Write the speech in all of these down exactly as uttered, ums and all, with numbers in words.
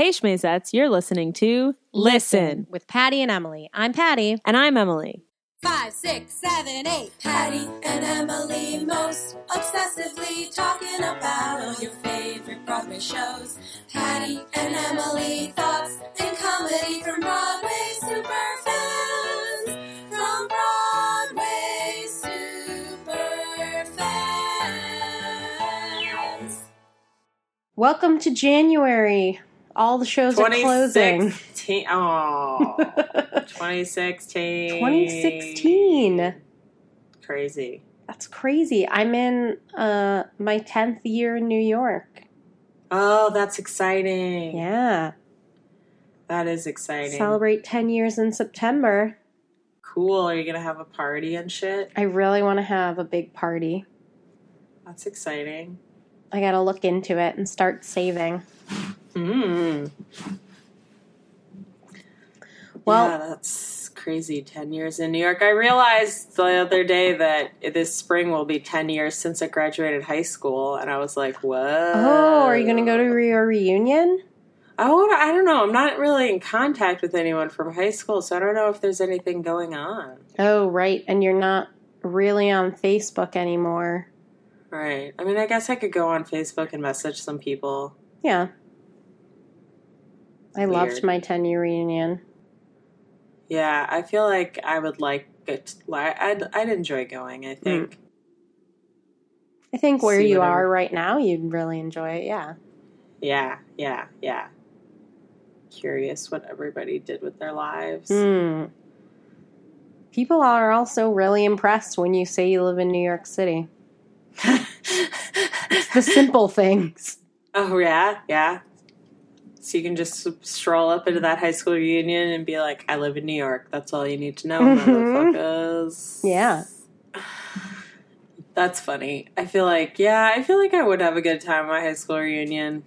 Hey, Shmazetz, you're listening to Listen, Listen with Patty and Emily. I'm Patty. And I'm Emily. Five, six, seven, eight. Patty and Emily most obsessively talking about all your favorite Broadway shows. Patty and Emily, thoughts and comedy from Broadway super fans. From Broadway super fans. Welcome to January. All the shows are closing. Oh, twenty sixteen. twenty sixteen. Crazy. That's crazy. I'm in uh, my tenth year in New York. Oh, that's exciting. Yeah. That is exciting. Celebrate ten years in September. Cool. Are you going to have a party and shit? I really want to have a big party. That's exciting. I got to look into it and start saving. Mm. Well, yeah, that's crazy. Ten years in New York. I realized the other day that this spring will be ten years since I graduated high school, and I was like, "What? Oh, are you going to go to your reunion?" Oh, I don't know. I'm not really in contact with anyone from high school, so I don't know if there's anything going on. Oh, right, and you're not really on Facebook anymore, right? I mean, I guess I could go on Facebook and message some people. Yeah. I Weird. loved my ten-year reunion. Yeah, I feel like I would like it. I'd, I'd enjoy going, I think. Mm. I think where See you are I'm... right now, you'd really enjoy it, yeah. Yeah, yeah, yeah. Curious what everybody did with their lives. Mm. People are also really impressed when you say you live in New York City. It's the simple things. Oh, yeah, yeah. So you can just stroll up into that high school reunion and be like, I live in New York. That's all you need to know, mm-hmm. motherfuckers. Yeah. That's funny. I feel like, yeah, I feel like I would have a good time at my high school reunion.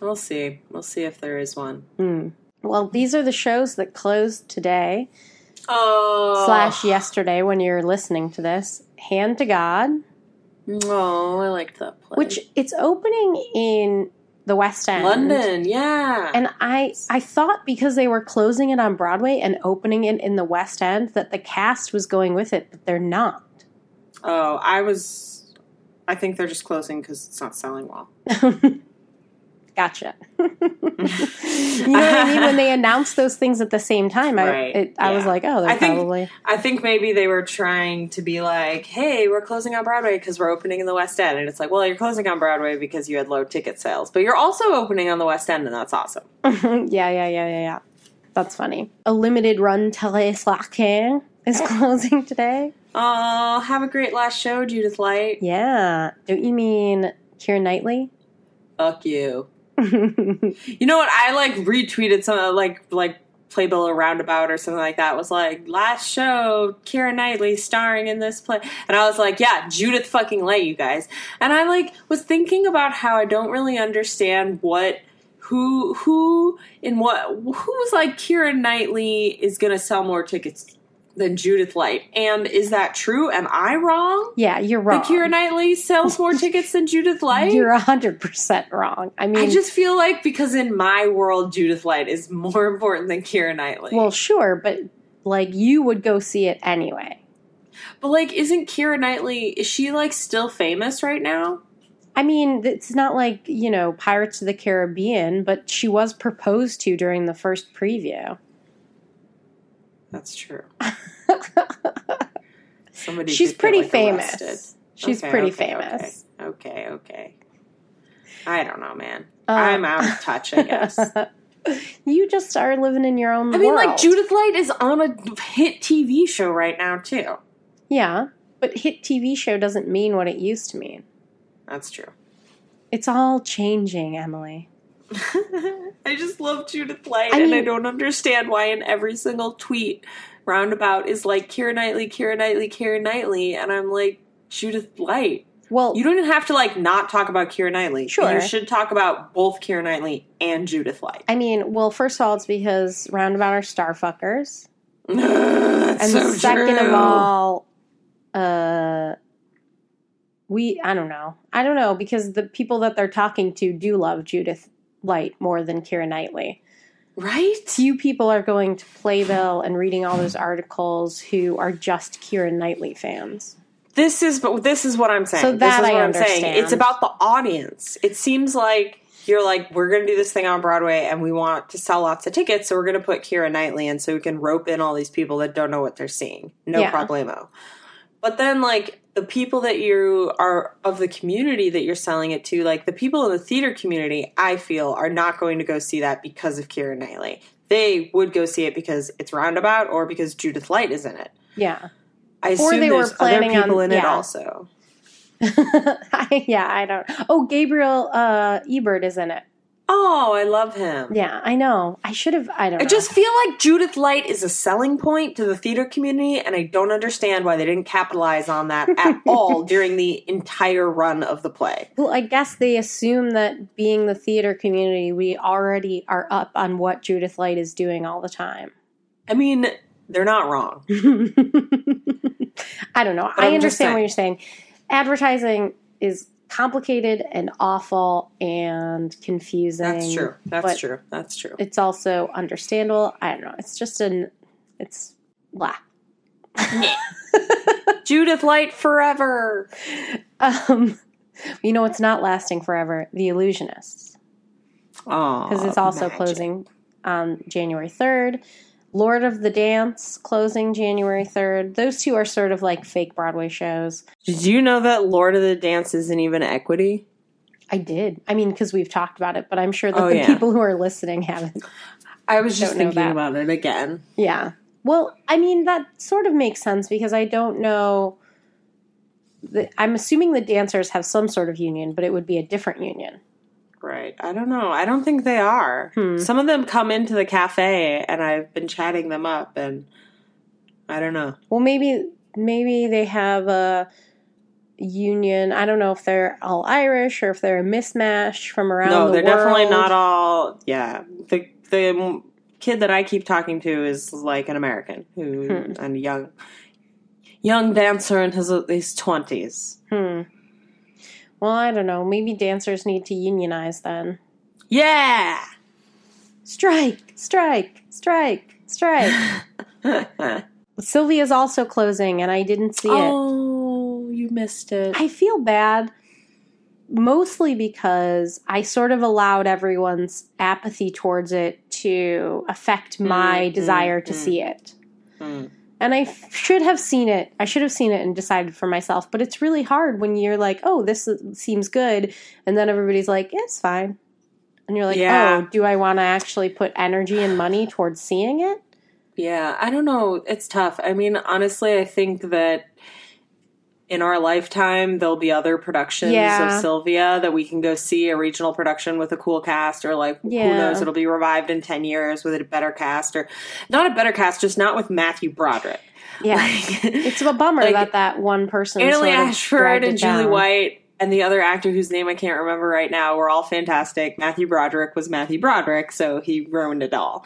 We'll see. We'll see if there is one. Mm. Well, these are the shows that closed today. Oh. Slash yesterday when you're listening to this. Hand to God. Oh, I liked that play. Which, it's opening in... the West End. London, yeah. And I I thought because they were closing it on Broadway and opening it in the West End that the cast was going with it, but they're not. Oh, I was... I think they're just closing because it's not selling well. Gotcha. You know what I mean? When they announced those things at the same time, I right. it, I yeah. was like, oh, they're I think, probably... I think maybe they were trying to be like, hey, we're closing on Broadway because we're opening in the West End. And it's like, well, you're closing on Broadway because you had low ticket sales. But you're also opening on the West End, and that's awesome. yeah, yeah, yeah, yeah, yeah. That's funny. A limited run Teleslaken is closing today. Oh, have a great last show, Judith Light. Yeah. Don't you mean Keira Knightley? Fuck you. You know what? I like retweeted some like like Playbill or Roundabout or something like that. Was like last show Keira Knightley starring in this play, and I was like, yeah, Judith fucking Light, you guys. And I like was thinking about how I don't really understand what who who in what who was like Keira Knightley is gonna sell more tickets than Judith Light, and is that true? Am I wrong? Yeah, you're wrong. That Keira Knightley sells more tickets than Judith Light? You're one hundred percent wrong. I mean, I just feel like because in my world, Judith Light is more important than Keira Knightley. Well, sure, but like you would go see it anyway. But like, isn't Keira Knightley? Is she like still famous right now? I mean, it's not like, you know, Pirates of the Caribbean, but she was proposed to during the first preview. That's true. Somebody She's pretty get, like, famous. Arrested. She's okay, pretty okay, famous. Okay. okay, okay. I don't know, man. Uh, I'm out of touch, I guess. You just are living in your own I world. I mean, like, Judith Light is on a hit T V show right now, too. Yeah, but hit T V show doesn't mean what it used to mean. That's true. It's all changing, Emily. I just love Judith Light, I mean, and I don't understand why in every single tweet Roundabout is like Keira Knightley, Keira Knightley, Keira Knightley, and I'm like, Judith Light. Well, you don't have to like not talk about Keira Knightley. Sure, you should talk about both Keira Knightley and Judith Light. I mean, well, first of all, it's because Roundabout are starfuckers, and so second true. of all, uh, we I don't know, I don't know because the people that they're talking to do love Judith Light more than Keira Knightley. Right? Few people are going to Playbill and reading all those articles who are just Keira Knightley fans. This is but this is what I'm saying. So that this is I what understand. I'm saying. It's about the audience. It seems like you're like, we're going to do this thing on Broadway and we want to sell lots of tickets, so we're going to put Keira Knightley in so we can rope in all these people that don't know what they're seeing. No yeah. problemo. But then, like, the people that you are of the community that you're selling it to, like, the people in the theater community, I feel, are not going to go see that because of Keira Knightley. They would go see it because it's Roundabout or because Judith Light is in it. Yeah. I assume or they there's were other people on, in yeah. it also. I, yeah, I don't. Oh, Gabriel uh, Ebert is in it. Oh, I love him. Yeah, I know. I should have, I don't know. I just feel like Judith Light is a selling point to the theater community, and I don't understand why they didn't capitalize on that at all during the entire run of the play. Well, I guess they assume that being the theater community, we already are up on what Judith Light is doing all the time. I mean, they're not wrong. I don't know. But I I'm understand what you're saying. Advertising is complicated and awful and confusing. That's true. That's true. That's true. It's also understandable. I don't know. It's just an, it's blah. Judith Light forever. Um, you know, it's not lasting forever. The Illusionists. Oh, because it's also magic. Closing on January third. Lord of the Dance, closing January third. Those two are sort of like fake Broadway shows. Did you know that Lord of the Dance isn't even equity? I did. I mean, because we've talked about it, but I'm sure that oh, the yeah. people who are listening haven't. I was just thinking that. about it again. Yeah. Well, I mean, that sort of makes sense because I don't know. The, I'm assuming the dancers have some sort of union, but it would be a different union. Right. I don't know. I don't think they are. Hmm. Some of them come into the cafe and I've been chatting them up and I don't know. Well, maybe maybe they have a union. I don't know if they're all Irish or if they're a mismatch from around no, the world. No, they're definitely not all. Yeah. The the kid that I keep talking to is like an American who hmm. and a young young dancer in his his twenties. Hmm. Well, I don't know. Maybe dancers need to unionize then. Yeah! Strike! Strike! Strike! Strike! Sylvia's also closing, and I didn't see oh, it. Oh, you missed it. I feel bad, mostly because I sort of allowed everyone's apathy towards it to affect my mm, desire mm, to mm. see it. Mm. And I f- should have seen it. I should have seen it and decided for myself. But it's really hard when you're like, oh, this is, seems good. And then everybody's like, yeah, it's fine. And you're like, yeah. oh, do I want to actually put energy and money towards seeing it? Yeah, I don't know. It's tough. I mean, honestly, I think that in our lifetime, there'll be other productions yeah. of Sylvia that we can go see, a regional production with a cool cast, or like, yeah. who knows, it'll be revived in ten years with a better cast, or not a better cast, just not with Matthew Broderick. Yeah. Like, it's a bummer like, that that one person Annaleigh Ashford and down. Julie White and the other actor whose name I can't remember right now were all fantastic. Matthew Broderick was Matthew Broderick, so he ruined it all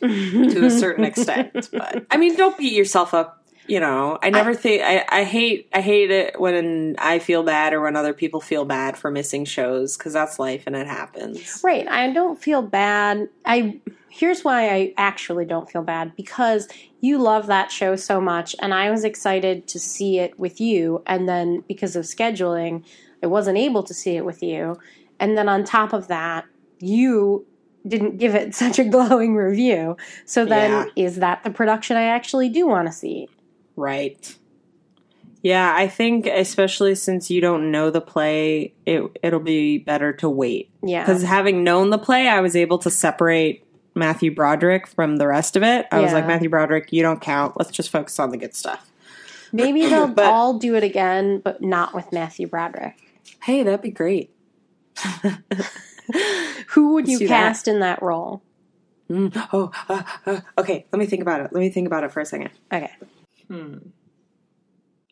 to a certain extent. But I mean, don't beat yourself up. You know, I never I, think I, I hate I hate it when I feel bad or when other people feel bad for missing shows because that's life and it happens. Right. I don't feel bad. I here's why I actually don't feel bad, because you love that show so much and I was excited to see it with you. And then because of scheduling, I wasn't able to see it with you. And then on top of that, you didn't give it such a glowing review. So then yeah. is that the production I actually do want to see? Right. Yeah, I think especially since you don't know the play, it, it'll be better to wait. Yeah. Because having known the play, I was able to separate Matthew Broderick from the rest of it. I yeah. was like, Matthew Broderick, you don't count. Let's just focus on the good stuff. Maybe they'll but, all do it again, but not with Matthew Broderick. Hey, that'd be great. Who would Let's you cast that. in that role? Mm, oh, uh, uh, okay. Let me think about it. Let me think about it for a second. Okay. Hmm.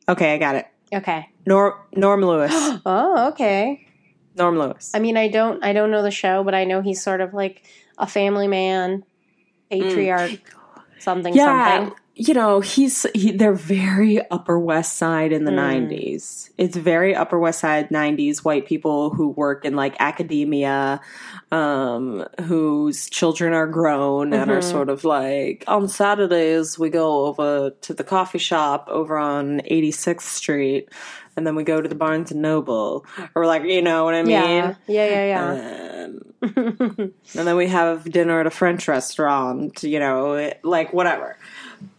Okay, I got it. Okay. Norm Norm Lewis. Oh, okay. Norm Lewis. I mean, I don't I don't know the show, but I know he's sort of like a family man, patriarch, mm. something yeah. something. you know, he's he, they're very Upper West Side in the mm. nineties. It's very Upper West Side nineties white people who work in like academia, um, whose children are grown mm-hmm. and are sort of like, on Saturdays we go over to the coffee shop over on eighty-sixth Street and then we go to the Barnes and Noble, or like, you know what I mean? Yeah, yeah, yeah, yeah. And, and then we have dinner at a French restaurant, you know, it, like whatever.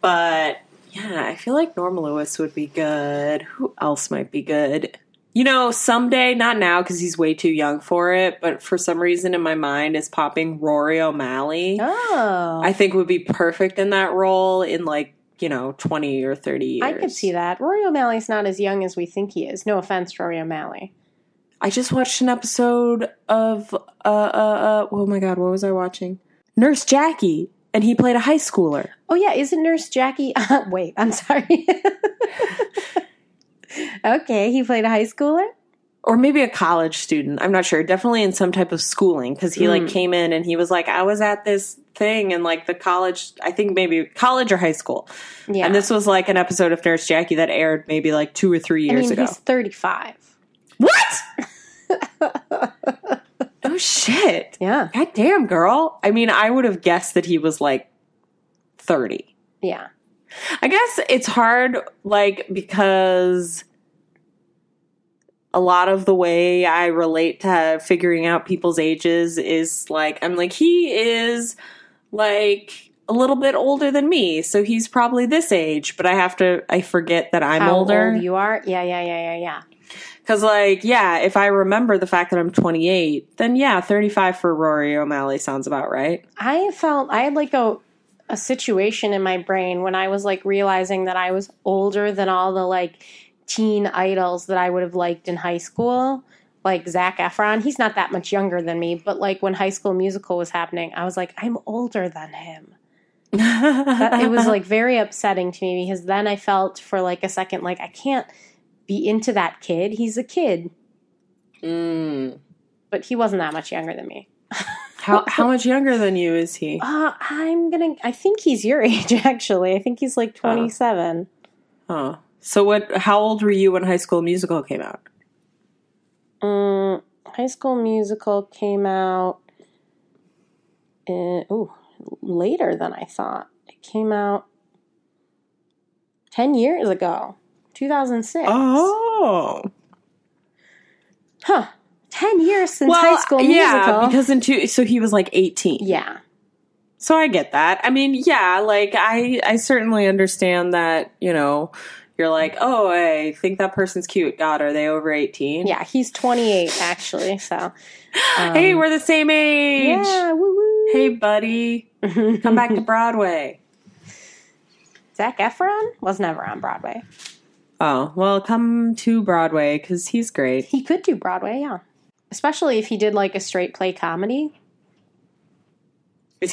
But yeah, I feel like Norm Lewis would be good. Who else might be good? You know, someday, not now because he's way too young for it, but for some reason in my mind is popping Rory O'Malley. Oh. I think would be perfect in that role in like, you know, twenty or thirty years. I could see that. Rory O'Malley's not as young as we think he is. No offense, Rory O'Malley. I just watched an episode of, uh, uh, uh, oh my God, what was I watching? Nurse Jackie, and he played a high schooler. Oh yeah, isn't Nurse Jackie, uh, wait, I'm sorry. Okay, he played a high schooler? Or maybe a college student. I'm not sure. Definitely in some type of schooling, because he, mm. like, came in and he was like, I was at this thing and, like, the college, I think maybe college or high school. Yeah. And this was, like, an episode of Nurse Jackie that aired maybe, like, two or three years I mean, ago. He's thirty-five. What? Oh, shit. Yeah. God damn, girl. I mean, I would have guessed that he was, like, thirty. Yeah. I guess it's hard, like, because... a lot of the way I relate to figuring out people's ages is like, I'm like, he is like a little bit older than me, so he's probably this age, but I have to, I forget that I'm How older. Old you are? Yeah, yeah, yeah, yeah, yeah. Because like, yeah, if I remember the fact that I'm twenty-eight, then yeah, thirty-five for Rory O'Malley sounds about right. I felt, I had like a, a situation in my brain when I was like realizing that I was older than all the like, teen idols that I would have liked in high school, like Zac Efron. He's not that much younger than me, but like when High School Musical was happening, I was like, I'm older than him. That, it was like very upsetting to me because then I felt for like a second, like I can't be into that kid. He's a kid. Mm. But he wasn't that much younger than me. How how much younger than you is he? Uh, I'm going to, I think he's your age actually. I think he's like twenty-seven. Oh. Huh. So what? How old were you when High School Musical came out? Um, High School Musical came out in, ooh, later than I thought. It came out ten years ago, two thousand six. Oh, huh. Ten years since well, High School Musical. Yeah, because in two, so he was like eighteen. Yeah. So I get that. I mean, yeah, like I, I certainly understand that, you know. You're like, oh, I think that person's cute. God, are they over eighteen? Yeah, he's twenty-eight, actually. So, um, hey, we're the same age. Yeah, woo-woo. Hey, buddy. Come back to Broadway. Zac Efron was never on Broadway. Oh, well, come to Broadway, because he's great. He could do Broadway, yeah. Especially if he did, like, a straight play comedy.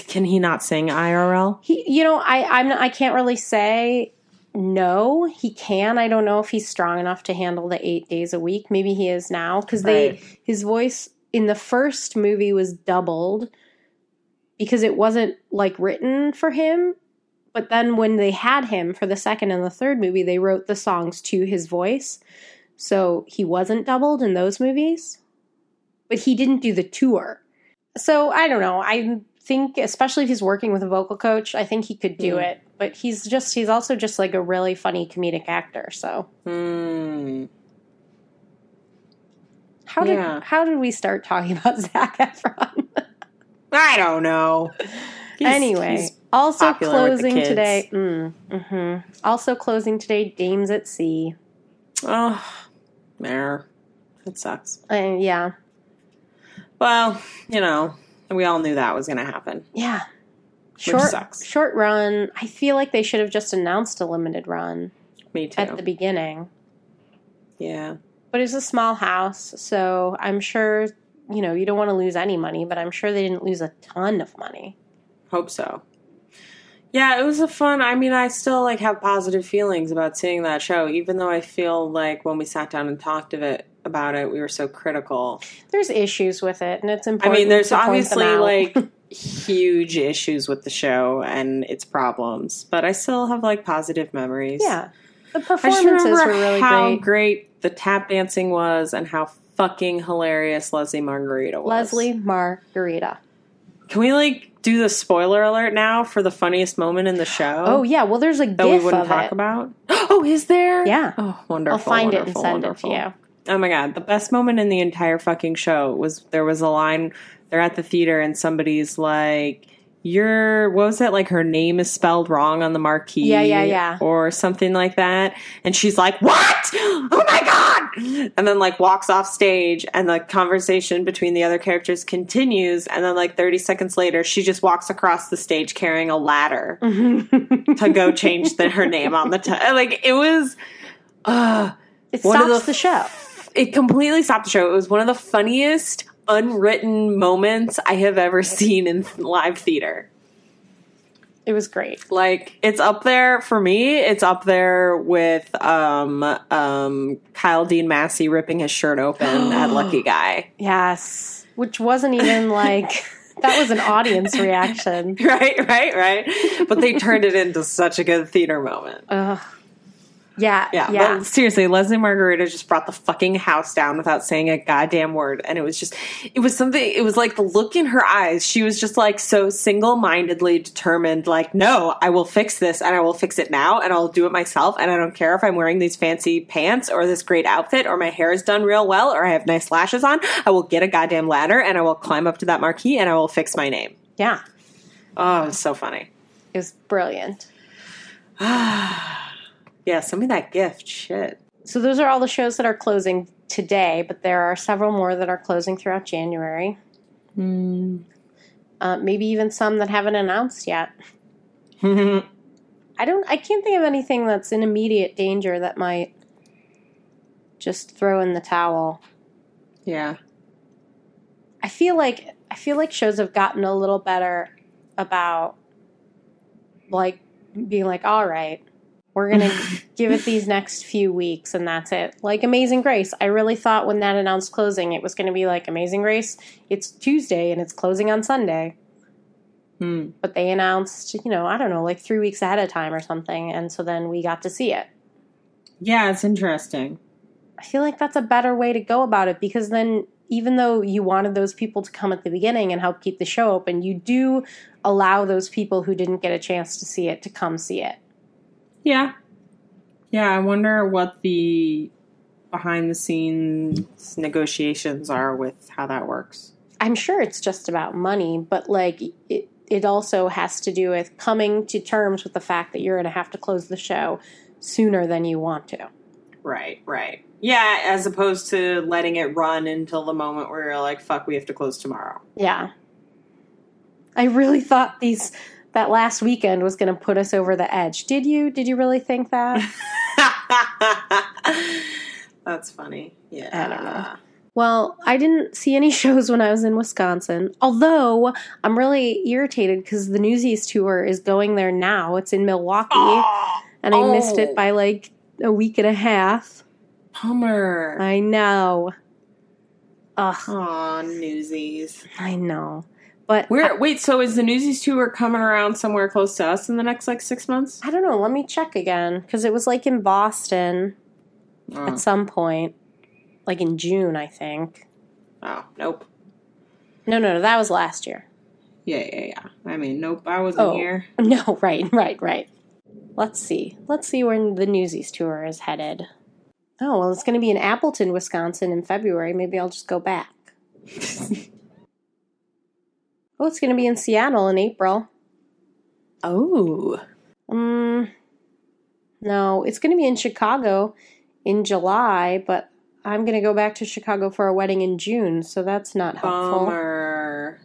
Can he not sing I R L? He, you know, I, I'm, I can't really say... No, he can. I don't know if he's strong enough to handle the eight days a week. Maybe he is now because they right. his voice in the first movie was doubled because it wasn't like written for him. But then when they had him for the second and the third movie, they wrote the songs to his voice. So he wasn't doubled in those movies, but he didn't do the tour. So I don't know. I think, especially if he's working with a vocal coach, I think he could do mm. it. But he's just, he's also just like a really funny comedic actor, so. Mm. How did yeah. how did we start talking about Zac Efron? I don't know. He's, anyway, he's also closing today. Mm, mm-hmm. Also closing today, Dames at Sea. Oh, meh. That sucks. Uh, yeah. Well, you know, we all knew that was going to happen. Yeah. Short, which sucks. Short run. I feel like they should have just announced a limited run. Me too. At the beginning. Yeah. But it's a small house, so I'm sure, you know, you don't want to lose any money, but I'm sure they didn't lose a ton of money. Hope so. Yeah, it was a fun, I mean, I still, like, have positive feelings about seeing that show, even though I feel like when we sat down and talked of it, about it, we were so critical. There's issues with it, and it's important to point them out. I mean, there's obviously, like... huge issues with the show and its problems, but I still have like positive memories. Yeah, the performances I just remember were really how great. great the tap dancing was, and how fucking hilarious Leslie Margarita was. Leslie Margarita. Can we like do the spoiler alert now for the funniest moment in the show? Oh yeah, well there's a that gif we wouldn't of talk it. About. Oh, is there? Yeah. Oh, wonderful! I'll find it and send wonderful. It to you. Oh my God, the best moment in the entire fucking show was there was a line. They're at the theater and somebody's like, "Your what was that? Like her name is spelled wrong on the marquee, yeah, yeah, yeah, or something like that." And she's like, "What? Oh my God!" And then like walks off stage, and the conversation between the other characters continues. And then like thirty seconds later, she just walks across the stage carrying a ladder mm-hmm. to go change the, her name on the t- like. It was, uh, it stops the, the show. It completely stopped the show. It was one of the funniest. Unwritten moments I have ever seen in live theater. It was great. Like, it's up there for me. It's up there with um, um, Kyle Dean Massey ripping his shirt open at Lucky Guy. Yes. Which wasn't even like... That was an audience reaction. Right, right, right. But they turned it into such a good theater moment. Ugh. Yeah, yeah. yeah. Well, seriously, Leslie Margarita just brought the fucking house down without saying a goddamn word. And it was just, it was something, it was like the look in her eyes. She was just like so single-mindedly determined, like, no, I will fix this and I will fix it now and I'll do it myself. And I don't care if I'm wearing these fancy pants or this great outfit or my hair is done real well or I have nice lashes on. I will get a goddamn ladder and I will climb up to that marquee and I will fix my name. Yeah. Oh, it was so funny. It was brilliant. Ah. Yeah, send me that gift. Shit. So those are all the shows that are closing today, but there are several more that are closing throughout January. Mm. Uh, maybe even some that haven't announced yet. I don't. I can't think of anything that's in immediate danger that might just throw in the towel. Yeah. I feel like I feel like shows have gotten a little better about like being like, all right. We're going to give it these next few weeks, and that's it. Like Amazing Grace. I really thought when that announced closing, it was going to be like, Amazing Grace, it's Tuesday, and it's closing on Sunday. Hmm. But they announced, you know, I don't know, like three weeks ahead of time or something, and so then we got to see it. Yeah, it's interesting. I feel like that's a better way to go about it, because then even though you wanted those people to come at the beginning and help keep the show open, you do allow those people who didn't get a chance to see it to come see it. Yeah. Yeah, I wonder what the behind-the-scenes negotiations are with how that works. I'm sure it's just about money, but, like, it, it also has to do with coming to terms with the fact that you're going to have to close the show sooner than you want to. Right, right. Yeah, as opposed to letting it run until the moment where you're like, fuck, we have to close tomorrow. Yeah. I really thought these... That last weekend was going to put us over the edge. Did you? Did you really think that? That's funny. Yeah. I don't know. Well, I didn't see any shows when I was in Wisconsin. Although, I'm really irritated because the Newsies tour is going there now. It's in Milwaukee. Oh, and I oh. missed it by like a week and a half. Bummer. I know. Ugh. Aw, Newsies. I know. But Where, I, wait, so is the Newsies tour coming around somewhere close to us in the next, like, six months? I don't know. Let me check again. Because it was, like, in Boston oh. at some point. Like, in June, I think. Oh, nope. No, no, no. That was last year. Yeah, yeah, yeah. I mean, nope. I wasn't oh. here. No, right, right, right. Let's see. Let's see where the Newsies tour is headed. Oh, well, it's going to be in Appleton, Wisconsin in February. Maybe I'll just go back. Oh, it's going to be in Seattle in April. Oh. Um, no, it's going to be in Chicago in July, but I'm going to go back to Chicago for a wedding in June, so that's not helpful. Bummer.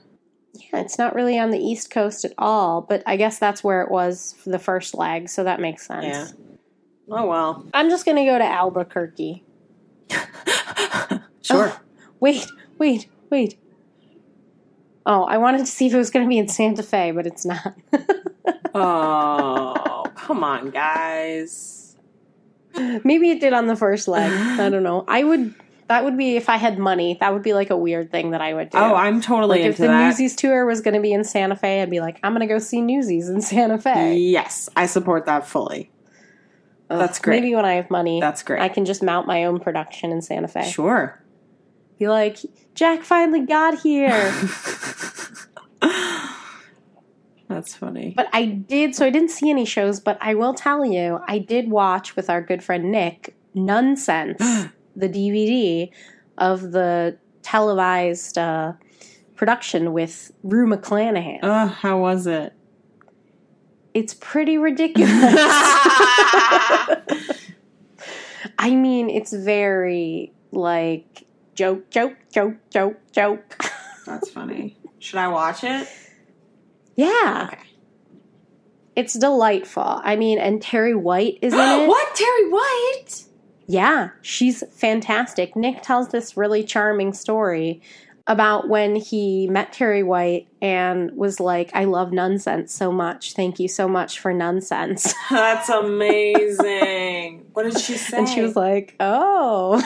Yeah, it's not really on the East Coast at all, but I guess that's where it was for the first leg, so that makes sense. Yeah. Oh, well. I'm just going to go to Albuquerque. Sure. Oh, wait, wait, wait. Oh, I wanted to see if it was going to be in Santa Fe, but it's not. Oh, come on, guys. Maybe it did on the first leg. I don't know. I would That would be, if I had money, that would be like a weird thing that I would do. Oh, I'm totally like into that. If the that. Newsies tour was going to be in Santa Fe, I'd be like, I'm going to go see Newsies in Santa Fe. Yes, I support that fully. Ugh, that's great. Maybe when I have money. That's great. I can just mount my own production in Santa Fe. Sure. Be like, Jack finally got here. That's funny. But I did, so I didn't see any shows, but I will tell you, I did watch with our good friend Nick, Nonsense, the D V D of the televised uh, production with Rue McClanahan. Oh, uh, how was it? It's pretty ridiculous. I mean, it's very, like, joke, joke, joke, joke, joke. That's funny. Should I watch it? Yeah. Okay. It's delightful. I mean, and Terri White is in it. What? Terri White? Yeah, she's fantastic. Nick tells this really charming story about when he met Terri White and was like, I love Nonsense so much. Thank you so much for Nonsense. That's amazing. What did she say? And she was like, oh.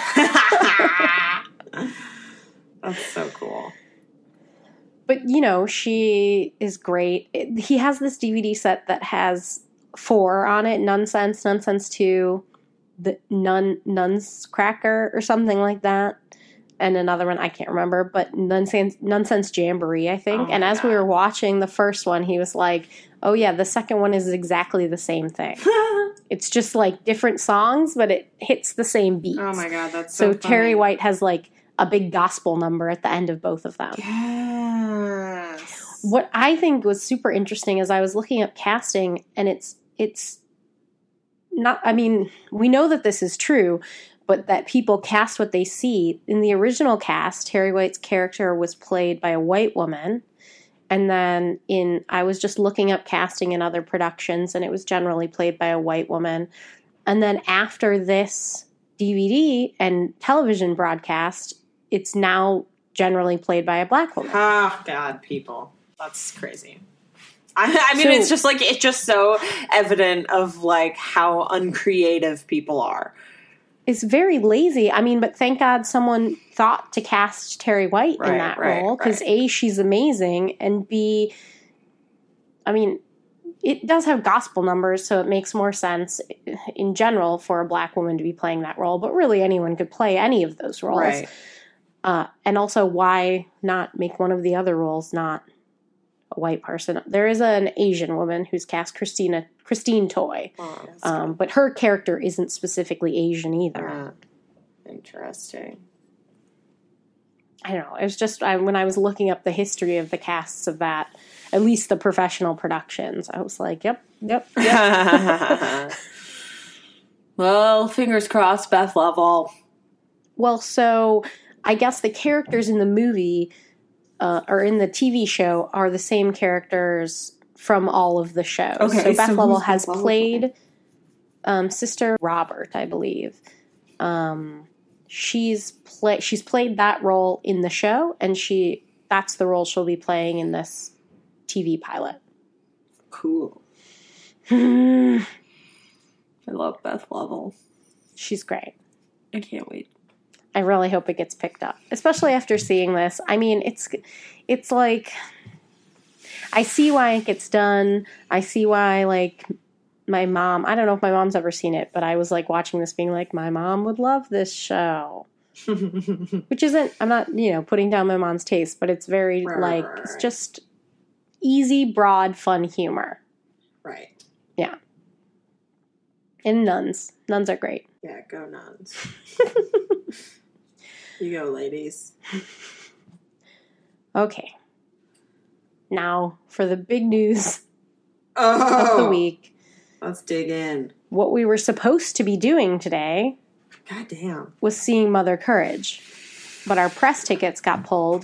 That's so cool. But, you know, she is great. It, he has this D V D set that has four on it. Nonsense, Nonsense two, the Nun, Nun's Cracker or something like that. And another one, I can't remember, but Nonsense, Nonsense Jamboree, I think. Oh and as God. we were watching the first one, he was like, oh, yeah, the second one is exactly the same thing. It's just, like, different songs, but it hits the same beats. Oh, my God, that's so, so funny. Terri White has, like, a big gospel number at the end of both of them. Yes. What I think was super interesting is I was looking up casting, and it's it's not, I mean, we know that this is true, but that people cast what they see. In the original cast, Terri White's character was played by a white woman, and then in, I was just looking up casting in other productions, and it was generally played by a white woman. And then after this D V D and television broadcast, it's now generally played by a black woman. Oh, God, people. That's crazy. I, I mean, so, it's just like, it's just so evident of like how uncreative people are. It's very lazy. I mean, but thank God someone thought to cast Terri White right, in that right, role because right. A, she's amazing, and B, I mean, it does have gospel numbers, so it makes more sense in general for a black woman to be playing that role. But really, anyone could play any of those roles. Right. Uh, and also, why not make one of the other roles not a white person? There is an Asian woman who's cast, Christina Christine Toy. Oh, that's um, but her character isn't specifically Asian either. Yeah. Interesting. I don't know. It was just I, when I was looking up the history of the casts of that, at least the professional productions, I was like, yep, yep, yep. Well, fingers crossed, Beth Lovell. Well, so I guess the characters in the movie uh, or in the T V show are the same characters from all of the shows. Okay, so Beth so Lovell has Beth played um, Sister Robert, I believe. Um, she's play- She's played that role in the show, and she that's the role she'll be playing in this T V pilot. Cool. I love Beth Lovell. She's great. I can't wait. I really hope it gets picked up, especially after seeing this. I mean, it's it's like, I see why it gets done. I see why, like, my mom, I don't know if my mom's ever seen it, but I was, like, watching this being like, my mom would love this show. Which isn't, I'm not, you know, putting down my mom's taste, but it's very, right, like, it's just easy, broad, fun humor. Right. Yeah. And nuns. Nuns are great. Yeah, go nuns. You go, ladies. Okay. Now for the big news oh, of the week. Let's dig in. What we were supposed to be doing today, goddamn, was seeing Mother Courage. But our press tickets got pulled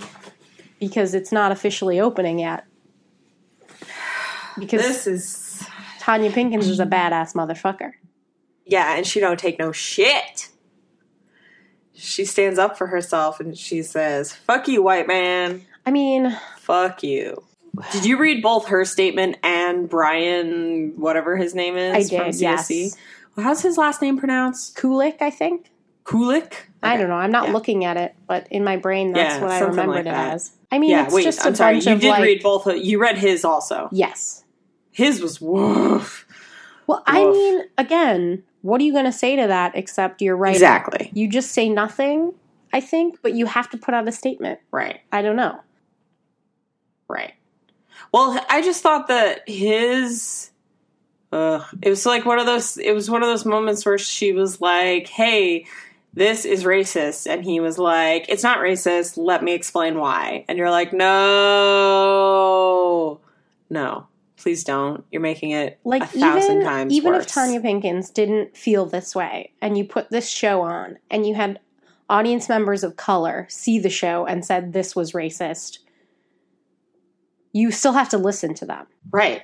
because it's not officially opening yet. Because this is Tonya Pinkins is a badass motherfucker. Yeah, and she don't take no shit. She stands up for herself and she says, fuck you, white man. I mean, fuck you. Did you read both her statement and Brian, whatever his name is, I did, from C S C? Yes. Well, how's his last name pronounced? Kulik, I think. Kulik? I don't know. I'm not yeah. looking at it, but in my brain, that's yeah, what I remembered like it as. I mean, yeah, it's wait, just a I'm sorry. bunch you of did like, read both. Of, you read his also. Yes. His was woof. Well, woof. I mean, again, what are you going to say to that except you're right? Exactly. You just say nothing, I think, but you have to put out a statement. Right. I don't know. Right. Well, I just thought that his... Uh, it was like one of those. It was one of those moments where she was like, "Hey, this is racist," and he was like, "It's not racist. Let me explain why." And you're like, "No, no, please don't. You're making it like a thousand even, times even worse." Even if Tonya Pinkins didn't feel this way, and you put this show on, and you had audience members of color see the show and said this was racist, you still have to listen to them, right?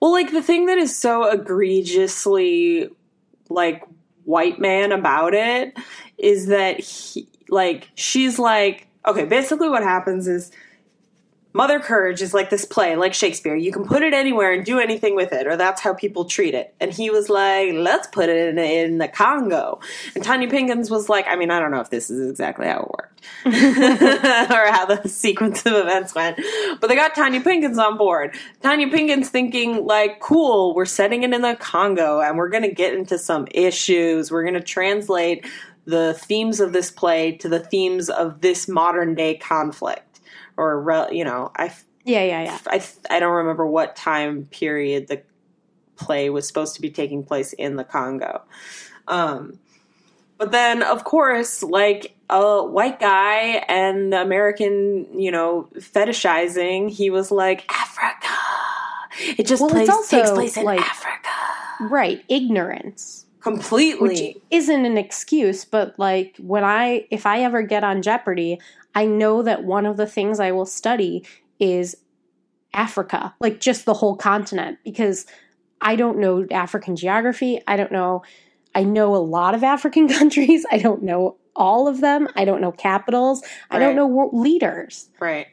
Well, like, the thing that is so egregiously, like, white man about it is that, he, like, she's like, okay, basically what happens is Mother Courage is like this play, like Shakespeare. You can put it anywhere and do anything with it, or that's how people treat it. And he was like, let's put it in, in the Congo. And Tonya Pinkins was like, I mean, I don't know if this is exactly how it worked or how the sequence of events went, but they got Tonya Pinkins on board. Tonya Pinkins thinking like, cool, we're setting it in the Congo and we're going to get into some issues. We're going to translate the themes of this play to the themes of this modern day conflict. Or, you know, I, yeah, yeah, yeah. I, I don't remember what time period the play was supposed to be taking place in the Congo. Um, but then, of course, like a white guy and American, you know, fetishizing, he was like, Africa. It just well, plays, also, takes place in like, Africa. Right. Ignorance. Completely. Which isn't an excuse, but like when I, if I ever get on Jeopardy, I know that one of the things I will study is Africa, like just the whole continent, because I don't know African geography. I don't know. I know a lot of African countries. I don't know all of them. I don't know capitals. Right. I don't know leaders. Right.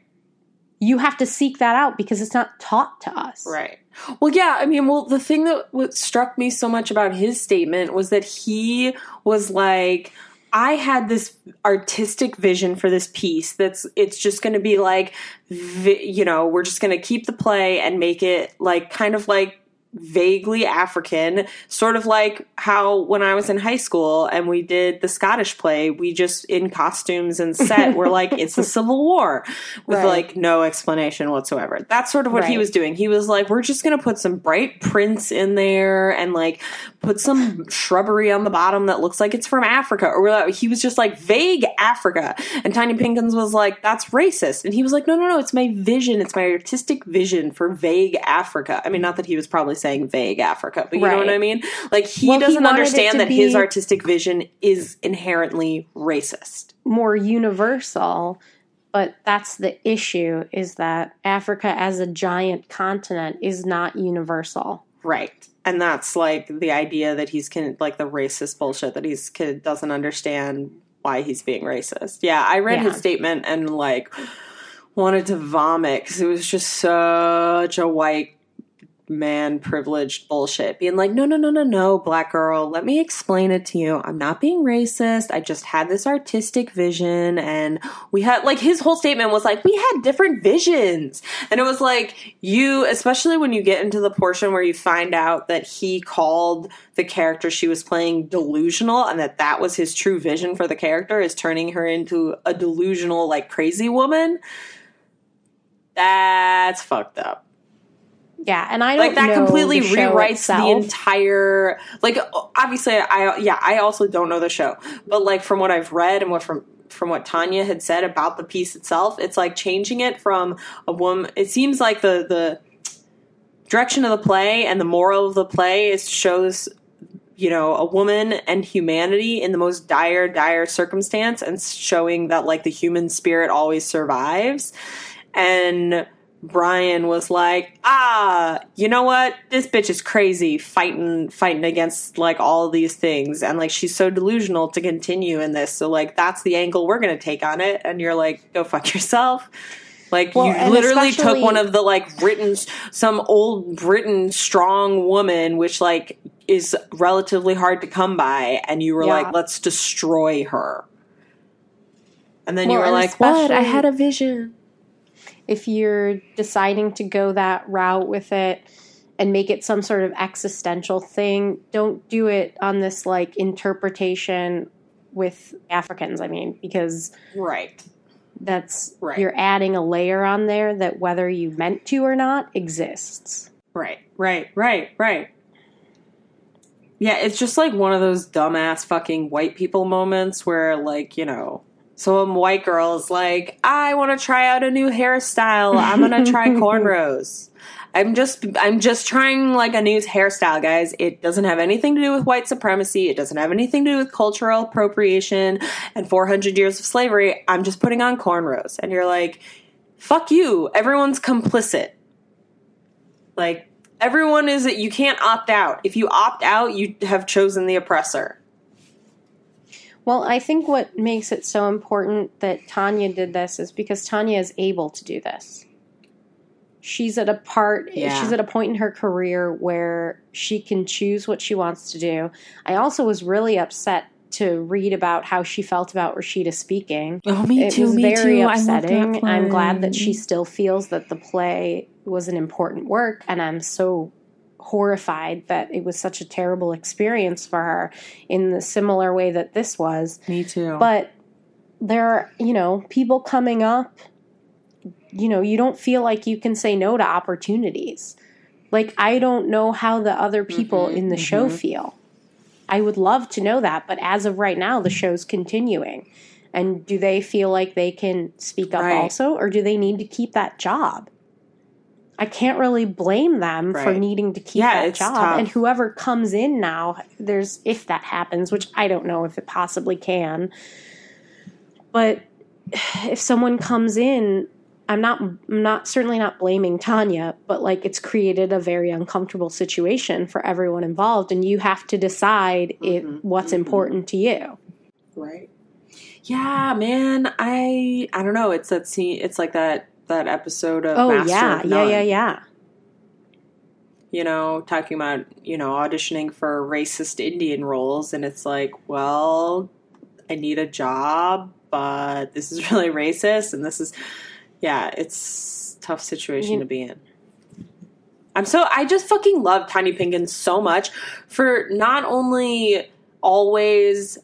You have to seek that out because it's not taught to us. Right. Well, yeah. I mean, well, the thing that what struck me so much about his statement was that he was like, I had this artistic vision for this piece that's, it's just going to be like, you know, we're just going to keep the play and make it like kind of like vaguely African, sort of like how when I was in high school and we did the Scottish play, we just in costumes and set, we're like, it's the Civil War with right. like no explanation whatsoever. That's sort of what right. he was doing. He was like, we're just going to put some bright prints in there and like put some shrubbery on the bottom that looks like it's from Africa. Or he was just like vague Africa. And Tonya Pinkins was like, that's racist. And he was like, no, no, no, it's my vision. It's my artistic vision for vague Africa. I mean, not that he was probably saying vague Africa, but you right. know what I mean? Like he well, doesn't he understand that be his artistic vision is inherently racist. More universal, but that's the issue, is that Africa as a giant continent is not universal. Right. And that's like the idea that he's can, like the racist bullshit that he's can, doesn't understand why he's being racist. Yeah. I read yeah. his statement and like wanted to vomit because it was just such a white man privileged bullshit, being like, no, no, no, no, no, black girl, let me explain it to you. I'm not being racist. I just had this artistic vision, and we had, like, his whole statement was like, we had different visions. And it was like, you, especially when you get into the portion where you find out that he called the character she was playing delusional, and that that was his true vision for the character, is turning her into a delusional, like, crazy woman. That's fucked up. Yeah, and I don't like that know completely the rewrites itself. The entire, like, obviously I yeah, I also don't know the show. But like from what I've read and what from from what Tonya had said about the piece itself, it's like changing it from a woman, it seems like the the direction of the play and the moral of the play is shows, you know, a woman and humanity in the most dire dire circumstance, and showing that like the human spirit always survives. And Brian was like, ah, you know what? This bitch is crazy, fighting, fighting against, like, all these things. And, like, she's so delusional to continue in this. So, like, that's the angle we're going to take on it. And you're like, go fuck yourself. Like, well, you literally took one of the, like, written, some old written strong woman, which, like, is relatively hard to come by, and you were yeah. like, let's destroy her. And then well, you were like, what? I had a vision. If you're deciding to go that route with it and make it some sort of existential thing, don't do it on this, like, interpretation with Africans, I mean, because right. that's right. you're adding a layer on there that whether you meant to or not exists. Right, right, right, right. Yeah, it's just like one of those dumbass fucking white people moments where, like, you know, some white girl is like, I want to try out a new hairstyle. I'm going to try cornrows. I'm just I'm just trying, like, a new hairstyle, guys. It doesn't have anything to do with white supremacy. It doesn't have anything to do with cultural appropriation and four hundred years of slavery. I'm just putting on cornrows. And you're like, fuck you. Everyone's complicit. Like, everyone is – you can't opt out. If you opt out, you have chosen the oppressor. Well, I think what makes it so important that Tonya did this is because Tonya is able to do this. She's at a part, yeah. she's at a point in her career where she can choose what she wants to do. I also was really upset to read about how she felt about Rashida speaking. Oh, me it too, was me very too. upsetting. I'm glad that she still feels that the play was an important work, and I'm so horrified that it was such a terrible experience for her in the similar way that this was. Me too. But there are, you know, people coming up. You know, you don't feel like you can say no to opportunities. Like, I don't know how the other people mm-hmm, in the mm-hmm. show feel. I would love to know that, but as of right now, the show's continuing. And do they feel like they can speak up right. also, or do they need to keep that job? I can't really blame them right. for needing to keep yeah, that job. Tough. And whoever comes in now, there's, if that happens, which I don't know if it possibly can, but if someone comes in, I'm not, I'm not certainly not blaming Tonya, but, like, it's created a very uncomfortable situation for everyone involved, and you have to decide mm-hmm. if, what's mm-hmm. important to you. Right. Yeah, man. I I don't know. It's that scene. It's like that that episode of oh Master yeah, of None, yeah, yeah, yeah. You know, talking about, you know, auditioning for racist Indian roles, and it's like, well, I need a job, but this is really racist, and this is. Yeah, it's a tough situation yeah. to be in. I'm so I just fucking love Tonya Pinkins so much for not only always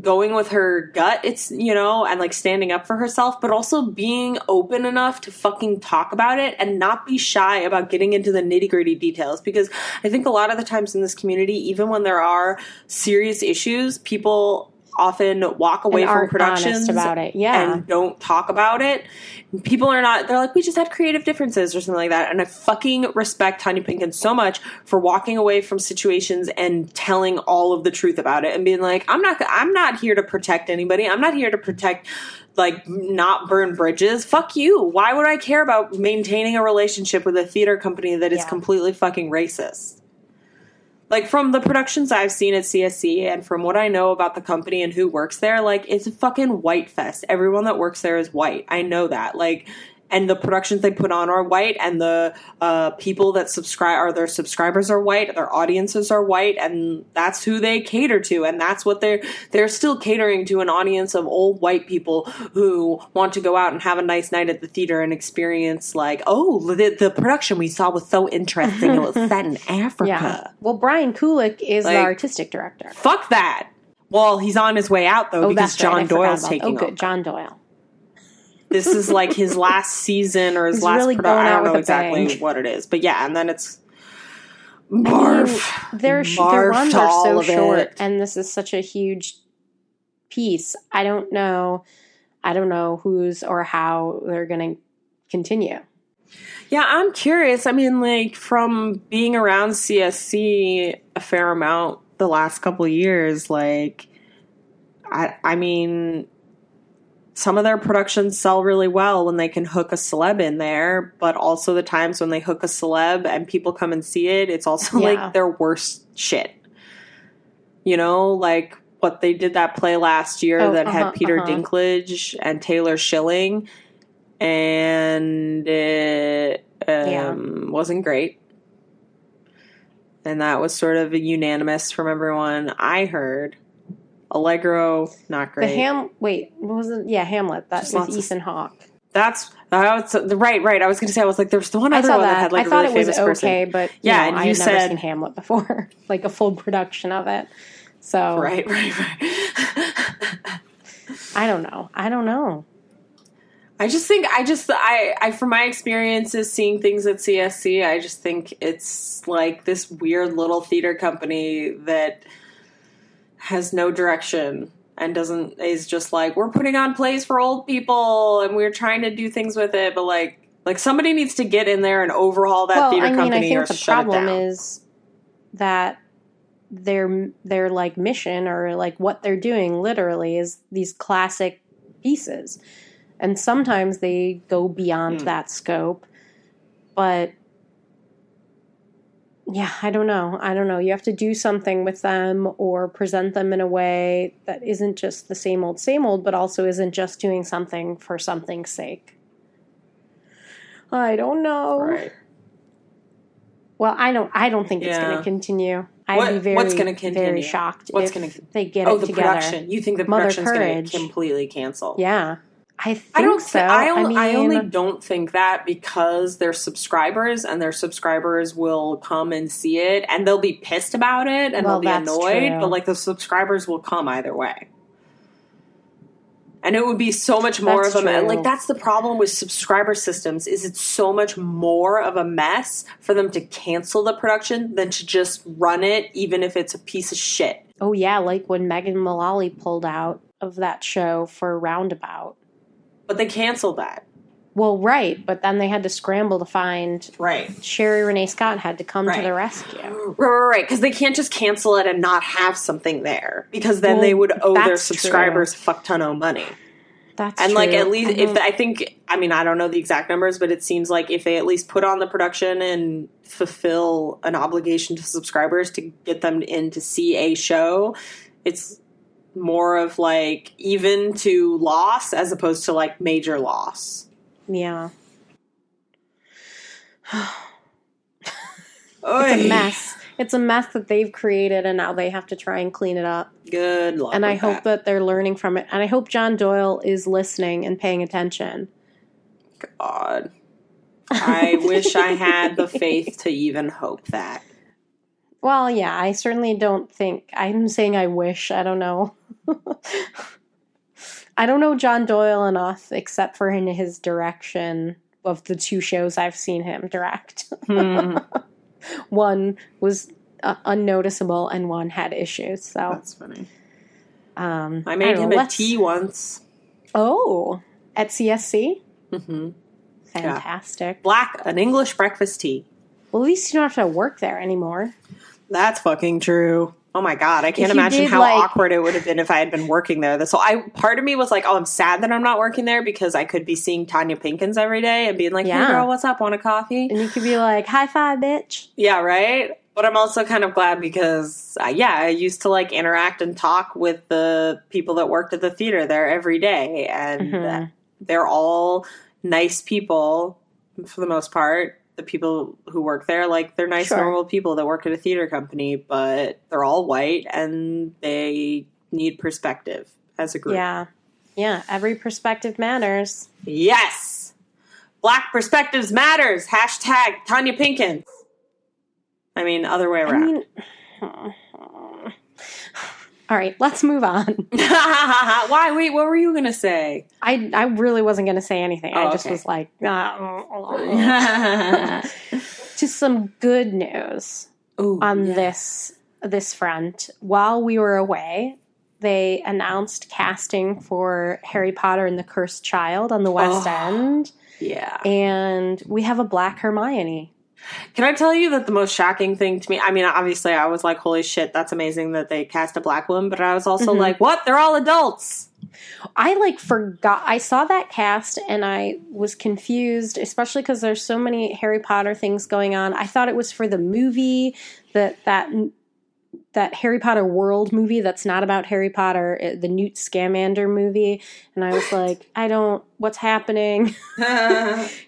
going with her gut, it's, you know, and, like, standing up for herself, but also being open enough to fucking talk about it and not be shy about getting into the nitty-gritty details, because I think a lot of the times in this community, even when there are serious issues, people often walk away and from productions about it, yeah, and don't talk about it. People are not, they're like, we just had creative differences or something like that. And I fucking respect Tonya Pinkins so much for walking away from situations and telling all of the truth about it and being like, I'm not, I'm not here to protect anybody. I'm not here to protect, like, not burn bridges. Fuck you. Why would I care about maintaining a relationship with a theater company that yeah. is completely fucking racist? Like, from the productions I've seen at C S C and from what I know about the company and who works there, like, it's a fucking white fest. Everyone that works there is white. I know that. Like, and the productions they put on are white, and the uh, people that subscribe, or their subscribers are white, their audiences are white, and that's who they cater to, and that's what they're, they're still catering to an audience of old white people who want to go out and have a nice night at the theater and experience, like, oh, the, the production we saw was so interesting, it was set in Africa. Yeah. Well, Brian Kulick is, like, the artistic director. Fuck that! Well, he's on his way out, though, oh, because John right. Doyle's taking over. Oh, good, John Doyle. This is, like, his last season or his He's last really production. I don't know exactly bang. what it is. But, yeah, and then it's barf. I mean, their, barf their runs are so short, it. and this is such a huge piece. I don't know. I don't know who's or how they're going to continue. Yeah, I'm curious. I mean, like, from being around C S C a fair amount the last couple of years, like, I, I mean... some of their productions sell really well when they can hook a celeb in there, but also the times when they hook a celeb and people come and see it, it's also, yeah. like, their worst shit. You know, like, what they did that play last year oh, that uh-huh, had Peter uh-huh. Dinklage and Taylor Schilling, and it um, yeah. wasn't great. And that was sort of a unanimous from everyone I heard. Allegro, not great. But Ham, wait, what was it? Yeah, Hamlet. That was Ethan Hawke. That's that's right, right. I was going to say I was like, there's the one other one that, that had like I a really famous person. I thought it was okay, person. But yeah, you know, and I you had said, never seen Hamlet before, like a full production of it. So right, right, right. I don't know. I don't know. I just think I just I I from my experiences seeing things at C S C, I just think it's like this weird little theater company that has no direction and doesn't is just like, we're putting on plays for old people and we're trying to do things with it, but like like somebody needs to get in there and overhaul that well, theater I mean, company I think or the shut problem it down. Is that their their like mission or like what they're doing literally is these classic pieces. And sometimes they go beyond mm. that scope. But, yeah, I don't know. I don't know. You have to do something with them or present them in a way that isn't just the same old, same old, but also isn't just doing something for something's sake. I don't know. Right. Well, I don't I don't think yeah. it's going to continue. I'd what, be very, what's gonna continue? very shocked what's if gonna, they get oh, it the together. Production. You think the production's going to completely cancel? Yeah. I think I don't so. Th- I, only, I, mean, I only don't think that because they're subscribers and their subscribers will come and see it and they'll be pissed about it and well, they'll be annoyed. True. But like the subscribers will come either way. And it would be so much more that's of a mess. Like that's the problem with subscriber systems is it's so much more of a mess for them to cancel the production than to just run it even if it's a piece of shit. Oh yeah, like when Megan Mullally pulled out of that show for Roundabout. But they canceled that. Well, right. But then they had to scramble to find... Right. Sherry Renee Scott had to come right. to the rescue. Right, right, right. Because they can't just cancel it and not have something there. Because then well, they would owe their subscribers true. a fuck ton of money. That's and true. And, like, at least... I if I think... I mean, I don't know the exact numbers, but it seems like if they at least put on the production and fulfill an obligation to subscribers to get them in to see a show, it's... more of like even to loss as opposed to like major loss. Yeah. It's a mess. It's a mess that they've created and now they have to try and clean it up. Good luck. And I hope that. that they're learning from it. And I hope John Doyle is listening and paying attention. God. I wish I had the faith to even hope that. Well, yeah, I certainly don't think... I'm saying I wish. I don't know. I don't know John Doyle enough, except for in his direction of the two shows I've seen him direct. Mm. One was uh, unnoticeable, and one had issues. So that's funny. Um, I made I him know, a tea once. Oh, at C S C? Mm-hmm. Fantastic. Yeah. Black, an English breakfast tea. Well, at least you don't have to work there anymore. That's fucking true. Oh my God. I can't imagine did, how like, awkward it would have been if I had been working there. So I, part of me was like, oh, I'm sad that I'm not working there because I could be seeing Tonya Pinkins every day and being like, yeah. hey girl, what's up? Want a coffee? And you could be like, high five, bitch. Yeah, right? But I'm also kind of glad because, uh, yeah, I used to like interact and talk with the people that worked at the theater there every day. And mm-hmm. they're all nice people for the most part. The people who work there, like, they're nice, sure. normal people that work at a theater company, but they're all white and they need perspective as a group. Yeah. Yeah. Every perspective matters. Yes. Black perspectives matters. Hashtag Tonya Pinkins. I mean, other way around. I mean, all right, let's move on. Why? Wait, what were you going to say? I I really wasn't going to say anything. Oh, I just okay. was like, ah. Just some good news Ooh, on yeah. this this front. While we were away, they announced casting for Harry Potter and the Cursed Child on the West oh, End. Yeah. And we have a Black Hermione. Can I tell you that the most shocking thing to me, I mean, obviously I was like, holy shit, that's amazing that they cast a Black woman, but I was also mm-hmm. like, what? They're all adults. I like forgot, I saw that cast and I was confused, especially because there's so many Harry Potter things going on. I thought it was for the movie, that, that, that Harry Potter World movie that's not about Harry Potter, the Newt Scamander movie. And I was like, I don't, what's happening?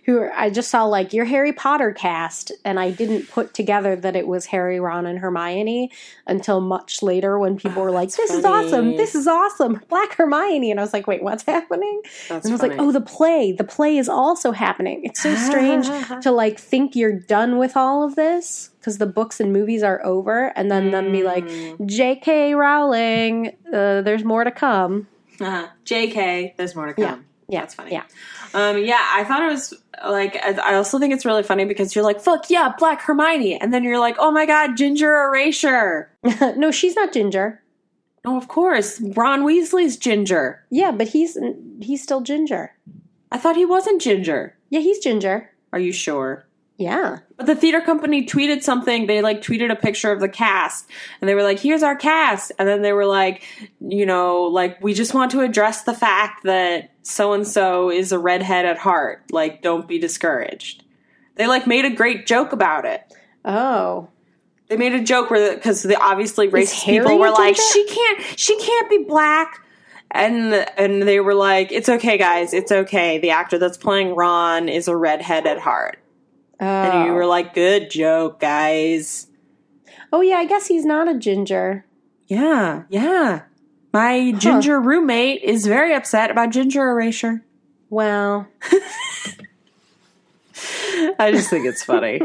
Who are, I just saw like your Harry Potter cast, and I didn't put together that it was Harry, Ron, and Hermione until much later when people oh, were like, "This funny. is awesome! This is awesome! Black Hermione!" And I was like, "Wait, what's happening?" That's and I was funny. like, "Oh, the play! The play is also happening." It's so strange to like think you're done with all of this because the books and movies are over, and then mm. them be like, "J K. Rowling, uh, there's more to come." Uh-huh. J K, there's more to come. Yeah. Yeah, it's funny. Yeah, um, yeah. I thought it was like. I also think it's really funny because you're like, "Fuck yeah, Black Hermione," and then you're like, "Oh my god, Ginger Erasure." No, she's not Ginger. No, of course, Ron Weasley's Ginger. Yeah, but he's he's still Ginger. I thought he wasn't Ginger. Yeah, he's Ginger. Are you sure? Yeah. But the theater company tweeted something. They, like, tweeted a picture of the cast. And they were like, here's our cast. And then they were like, you know, like, we just want to address the fact that so-and-so is a redhead at heart. Like, don't be discouraged. They, like, made a great joke about it. Oh. They made a joke where, because the obviously racist people were like, she can't, she can't be black. And and they were like, it's okay, guys. It's okay. The actor that's playing Ron is a redhead at heart. Oh. And you were like, good joke, guys. Oh, yeah, I guess he's not a ginger. Yeah, yeah. My huh. ginger roommate is very upset about Ginger Erasure. Well. I just think it's funny.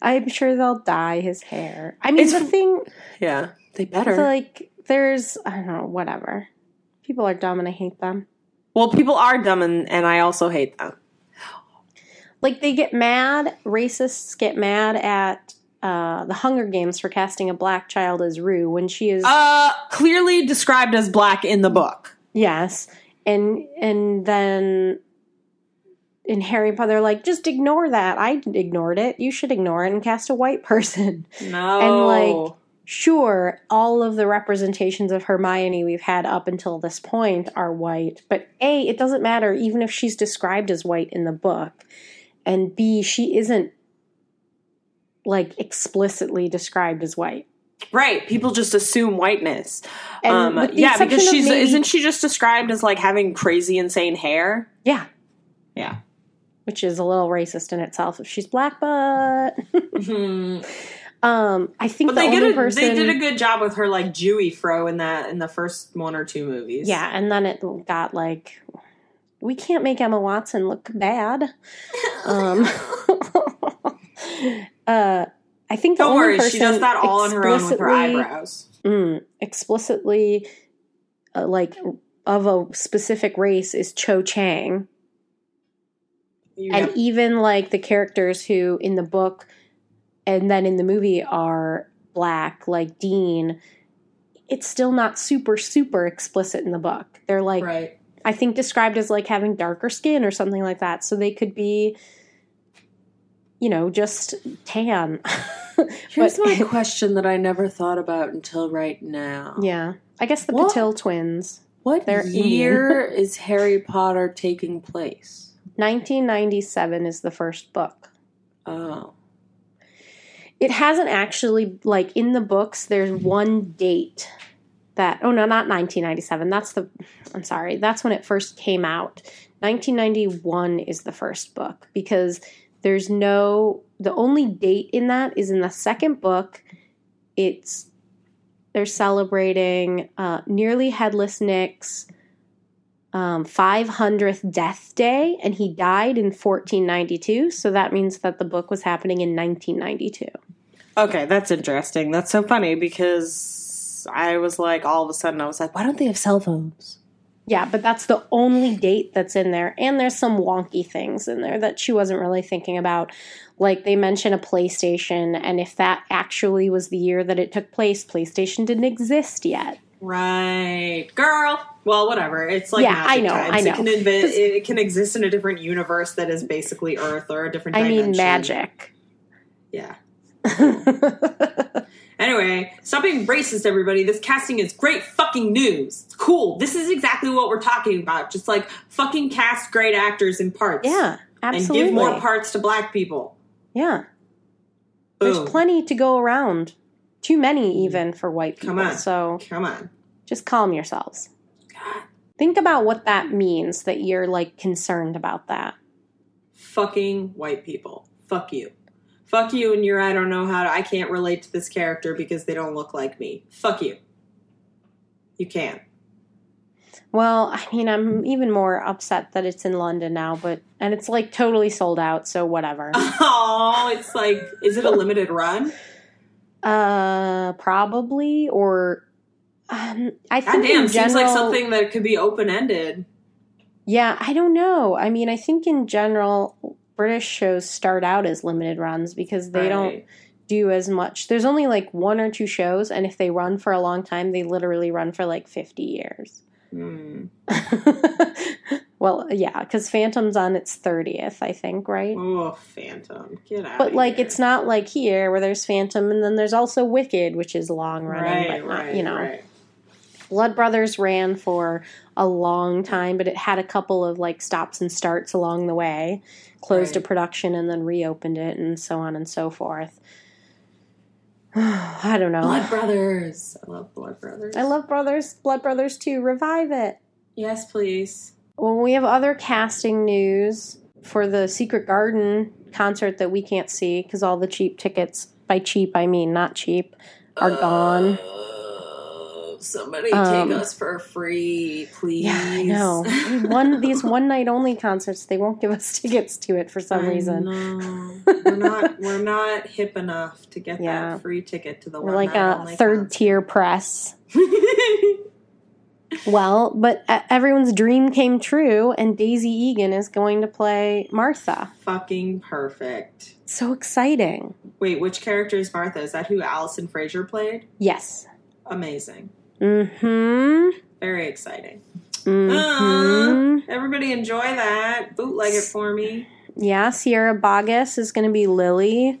I'm sure they'll dye his hair. I mean, it's, the thing... Yeah, they better. Like, there's... I don't know, whatever. People are dumb and I hate them. Well, people are dumb and, and I also hate them. Like, they get mad, racists get mad at uh, the Hunger Games for casting a black child as Rue when she is... Uh, clearly described as black in the book. Yes. And and then in Harry Potter, they're like, just ignore that. I ignored it. You should ignore it and cast a white person. No. And, like, sure, all of the representations of Hermione we've had up until this point are white. But, A, it doesn't matter even if she's described as white in the book. And B, she isn't, like, explicitly described as white. Right. People just assume whiteness. And um, yeah, because she's, maybe, isn't she just described as, like, having crazy, insane hair? Yeah. Yeah. Which is a little racist in itself if she's black, but... mm-hmm. Um, I think but the they only did a, person... They did a good job with her, like, Jewy fro in, that, in the first one or two movies. Yeah, and then it got, like... We can't make Emma Watson look bad. Um, uh, I think the Don't only worry, person she does that all on her own with her eyebrows. Mm, explicitly, uh, like, of a specific race is Cho Chang. Yep. And even, like, the characters who in the book and then in the movie are black, like Dean, it's still not super, super explicit in the book. They're like... Right. I think described as, like, having darker skin or something like that. So they could be, you know, just tan. Here's but, my question that I never thought about until right now. Yeah. I guess the what, Patil twins. What year is Harry Potter taking place? nineteen ninety-seven is the first book. Oh. It hasn't actually, like, in the books, there's one date that, oh no, not nineteen ninety-seven. That's the, I'm sorry, that's when it first came out. nineteen ninety-one is the first book because there's no, the only date in that is in the second book. It's, they're celebrating uh, Nearly Headless Nick's um, five hundredth death day, and he died in fourteen ninety-two. So that means that the book was happening in nineteen ninety-two. Okay, that's interesting. That's so funny because I was like, all of a sudden, I was like, why don't they have cell phones? Yeah, but that's the only date that's in there. And there's some wonky things in there that she wasn't really thinking about. Like, they mention a PlayStation, and if that actually was the year that it took place, PlayStation didn't exist yet. Right. Girl. Well, whatever. It's like yeah, magic I know, times. I know. It can, invent, it can exist in a different universe that is basically Earth or a different I dimension. I mean, magic. Yeah. Anyway, stop being racist, everybody. This casting is great fucking news. It's cool. This is exactly what we're talking about. Just, like, fucking cast great actors in parts. Yeah, absolutely. And give more parts to black people. Yeah. Boom. There's plenty to go around. Too many, even, for white people. Come on. So, come on. Just calm yourselves. God. Think about what that means, that you're, like, concerned about that. Fucking white people. Fuck you. Fuck you and you're, I don't know how to, I can't relate to this character because they don't look like me. Fuck you. You can't. Well, I mean, I'm even more upset that it's in London now, but, and it's, like, totally sold out, so whatever. Oh, it's like, is it a limited run? Uh, probably, or... Um, I think God damn, in general, seems like something that could be open-ended. Yeah, I don't know. I mean, I think in general, British shows start out as limited runs because they right. don't do as much. There's only like one or two shows, and if they run for a long time, they literally run for like fifty years. Mm. Well, yeah, because Phantom's on its thirtieth, I think, right? Oh, Phantom. Get out. But, of like, here. It's not like here where there's Phantom, and then there's also Wicked, which is long-running, right, but not, right, you know. Right. Blood Brothers ran for a long time, but it had a couple of, like, stops and starts along the way. Closed right. a production and then reopened it and so on and so forth. I don't know. Blood Brothers. I love Blood Brothers. I love Brothers. Blood Brothers too. Revive it. Yes, please. Well, we have other casting news for the Secret Garden concert that we can't see because all the cheap tickets, by cheap I mean not cheap, are uh. gone. Somebody take um, us for free, please. Yeah, I know. One, these one-night-only concerts, they won't give us tickets to it for some I reason. Know. We're not we're not hip enough to get yeah. that free ticket to the we're one-night-only We're like a third-tier press. Well, but everyone's dream came true, and Daisy Egan is going to play Martha. Fucking perfect. So exciting. Wait, which character is Martha? Is that who Alison Fraser played? Yes. Amazing. Mm-hmm. Very exciting. Mm-hmm. Uh, everybody enjoy that. Bootleg it for me. Yeah, Sierra Boggess is going to be Lily.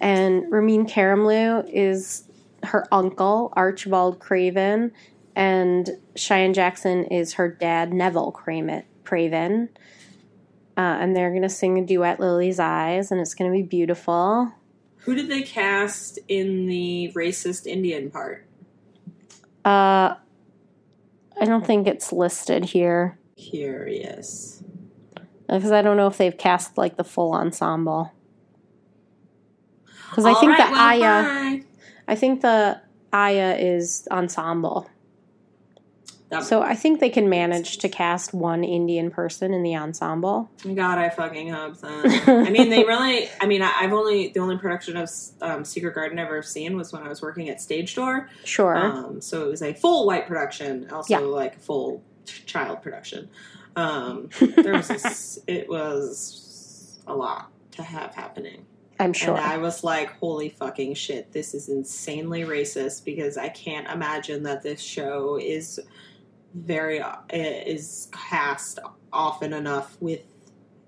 And Ramin Karimloo is her uncle, Archibald Craven. And Cheyenne Jackson is her dad, Neville Craven. Uh, and they're going to sing a duet, Lily's Eyes, and it's going to be beautiful. Who did they cast in the racist Indian part? Uh, I don't think it's listed here. Curious. Because I don't know if they've cast, like, the full ensemble. Because I All think right, the well, Aya... Hi. I think the Aya is ensemble. That so I think they can manage to cast one Indian person in the ensemble. God, I fucking hope so. I mean, they really... I mean, I've only... The only production of um, Secret Garden I've ever seen was when I was working at Stage Door. Sure. Um, so it was a full white production. Also, yeah. like, full child production. Um, there was this, it was a lot to have happening. I'm sure. And I was like, holy fucking shit, this is insanely racist because I can't imagine that this show is... very is cast often enough with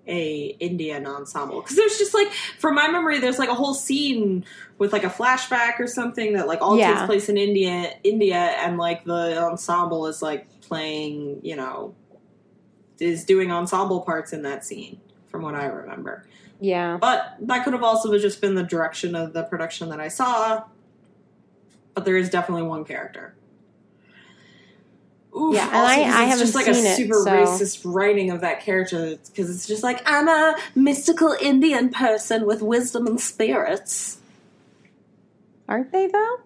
a Indian ensemble because there's just like from my memory there's like a whole scene with like a flashback or something that like all yeah. takes place in India India and like the ensemble is like playing, you know, is doing ensemble parts in that scene from what I remember. Yeah, but that could have also just been the direction of the production that I saw, but there is definitely one character. Oof, yeah, and also, I, I haven't seen it. It's just like a super it, so. racist writing of that character because it's just like, I'm a mystical Indian person with wisdom and spirits. Aren't they, though?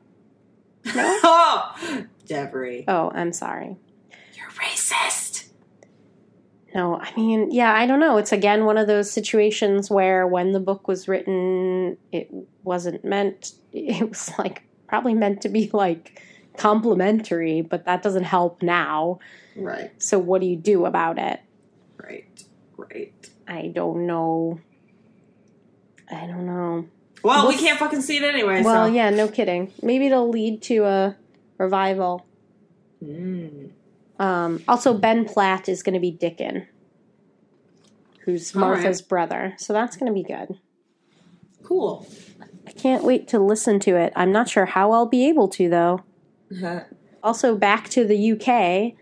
No? Oh, Devery. Oh, I'm sorry. You're racist. No, I mean, yeah, I don't know. It's, again, one of those situations where when the book was written, it wasn't meant, it was, like, probably meant to be, like... complimentary, but that doesn't help now. Right. So what do you do about it? Right. Right. I don't know. I don't know. Well, we'll we can't fucking see it anyway. Well, so. yeah, no kidding. Maybe it'll lead to a revival. Mm. Um, also, Ben Platt is going to be Dickon, who's Martha's right. brother. So that's going to be good. Cool. I can't wait to listen to it. I'm not sure how I'll be able to, though. Also, back to the U K,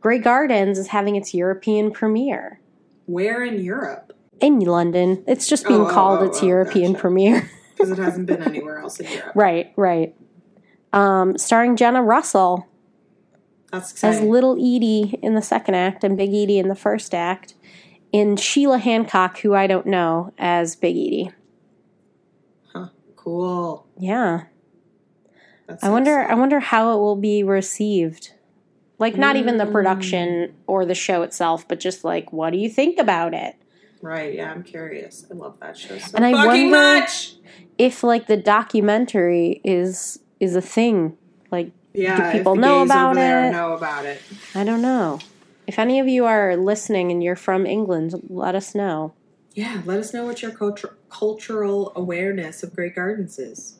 Grey Gardens is having its European premiere. Where in Europe? In London. It's just being oh, called oh, oh, its oh, European gotcha. premiere. Because it hasn't been anywhere else in Europe. Right, right. Um, starring Jenna Russell. That's exciting. As Little Edie in the second act and Big Edie in the first act, and Sheila Hancock, who I don't know, as Big Edie. Huh. Cool. Yeah. That's I wonder. Exciting. I wonder how it will be received. Like, not mm. even the production or the show itself, but just like, what do you think about it? Right. Yeah, I'm curious. I love that show so and I fucking much. If like the documentary is is a thing, like, yeah, do people if the know about it? Know about it? I don't know. If any of you are listening and you're from England, let us know. Yeah, let us know what your cultur- cultural awareness of Great Gardens is.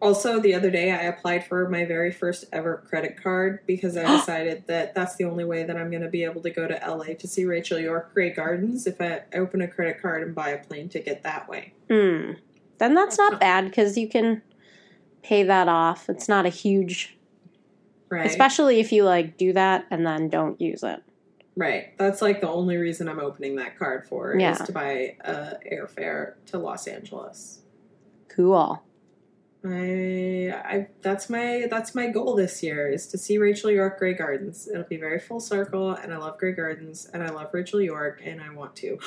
Also, the other day, I applied for my very first ever credit card because I decided that that's the only way that I'm going to be able to go to L A to see Rachel York Grey Gardens, if I open a credit card and buy a plane ticket that way. Mm. Then that's not bad because you can pay that off. It's not a huge... Right. Especially if you, like, do that and then don't use it. Right. That's, like, the only reason I'm opening that card for yeah. is to buy an airfare to Los Angeles. Cool. I, I that's my that's my goal this year, is to see Rachel York Grey Gardens. It'll be very full circle, and I love Grey Gardens, and I love Rachel York, and I want to.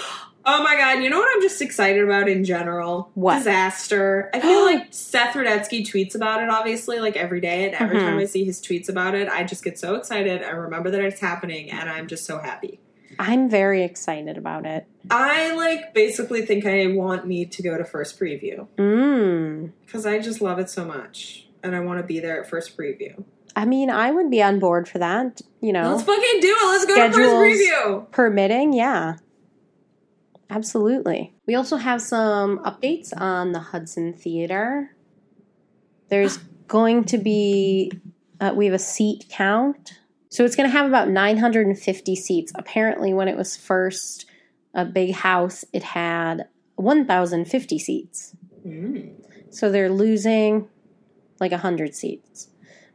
Oh my God! You know what I'm just excited about in general? What? Disaster. I feel like Seth Rudetsky tweets about it, obviously, like every day, and every mm-hmm. time I see his tweets about it, I just get so excited. I remember that it's happening, and I'm just so happy. I'm very excited about it. I, like, basically think I want me to go to first preview. Mm. Because I just love it so much. And I want to be there at first preview. I mean, I would be on board for that, you know. Let's fucking do it. Let's go to first preview. Permitting, yeah. Absolutely. We also have some updates on the Hudson Theater. There's going to be, uh, we have a seat count. So it's going to have about nine hundred fifty seats. Apparently, when it was first a big house, it had one thousand fifty seats. Mm. So they're losing like one hundred seats.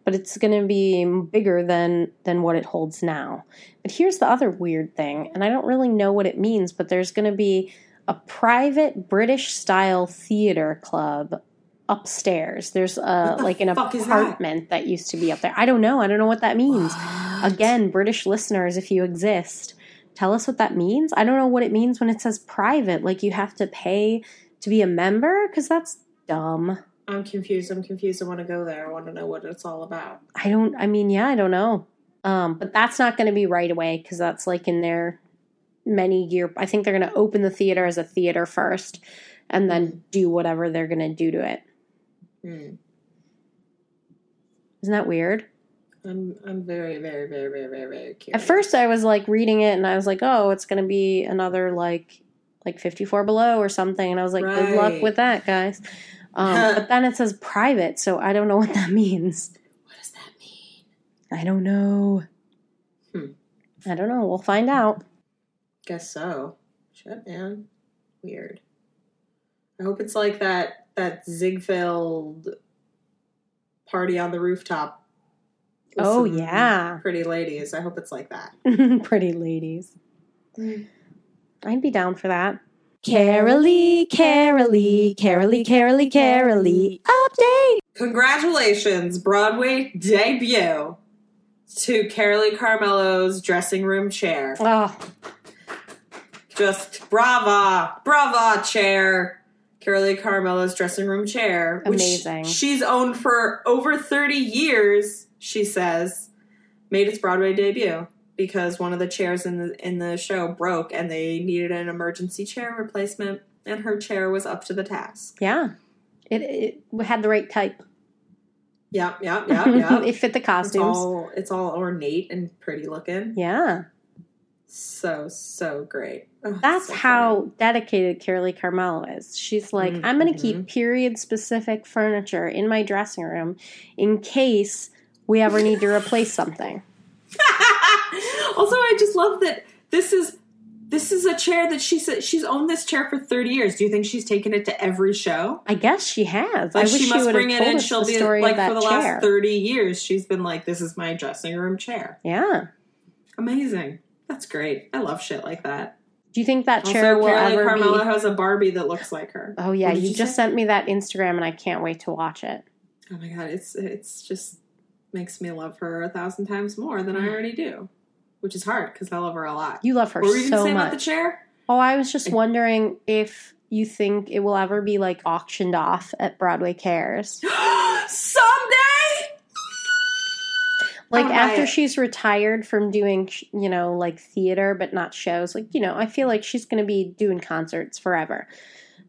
But it's going to be bigger than, than what it holds now. But here's the other weird thing, and I don't really know what it means, but there's going to be a private British-style theater club upstairs. There's a like an apartment that? that used to be up there. I don't know. I don't know what that means. What? Again, British listeners, if you exist, tell us what that means. I don't know what it means when it says private. Like, you have to pay to be a member? Because that's dumb. I'm confused. I'm confused. I want to go there. I want to know what it's all about. I don't, I mean, yeah, I don't know. Um, but that's not going to be right away because that's like in their many year. I think they're going to open the theater as a theater first and then do whatever they're going to do to it. Hmm. Isn't that weird? I'm I'm very, very, very, very, very, very curious. At first I was like reading it and I was like, oh, it's going to be another like like fifty-four Below or something. And I was like, right. Good luck with that, guys. Um, but then it says private, so I don't know what that means. What does that mean? I don't know. Hmm. I don't know. We'll find out. Guess so. Shit, man. Weird. I hope it's like that. That Ziegfeld party on the rooftop. Oh, yeah. Pretty Ladies. I hope it's like that. Pretty Ladies. I'd be down for that. Carolee, Carolee, Carolee, Carolee, Carolee. Update! Congratulations, Broadway debut to Carolee Carmello's Dressing Room Chair. Oh. Just brava, brava, chair. Carolee Carmello's Dressing Room Chair. Which Amazing. She's owned for over thirty years, she says, made its Broadway debut because one of the chairs in the in the show broke and they needed an emergency chair replacement, and her chair was up to the task. Yeah. It, it had the right type. Yeah, yeah, yeah, yeah. It fit the costumes. It's all, it's all ornate and pretty looking. Yeah. So, so great. Oh, that's so how funny. Dedicated Carolee Carmelo is. She's like, mm-hmm. I'm going to keep period-specific furniture in my dressing room in case we ever need to replace something. Also, I just love that this is this is a chair that she said she's owned this chair for thirty years. Do you think she's taken it to every show? I guess she has. Like, I wish she must she bring it in. She'll be like, for the chair. Last thirty years, she's been like, this is my dressing room chair. Yeah, amazing. That's great. I love shit like that. Do you think that chair also, will Carolee ever Carmelo be... Carmelo has a Barbie that looks like her. Oh, yeah. You just say? Sent me that Instagram, and I can't wait to watch it. Oh, my God. It's it's just makes me love her a thousand times more than mm. I already do, which is hard because I love her a lot. You love her so much. What were you going to say about the chair? Oh, I was just wondering if you think it will ever be, like, auctioned off at Broadway Cares. Someday! Like, after she's retired from doing, you know, like, theater but not shows. Like, you know, I feel like she's going to be doing concerts forever.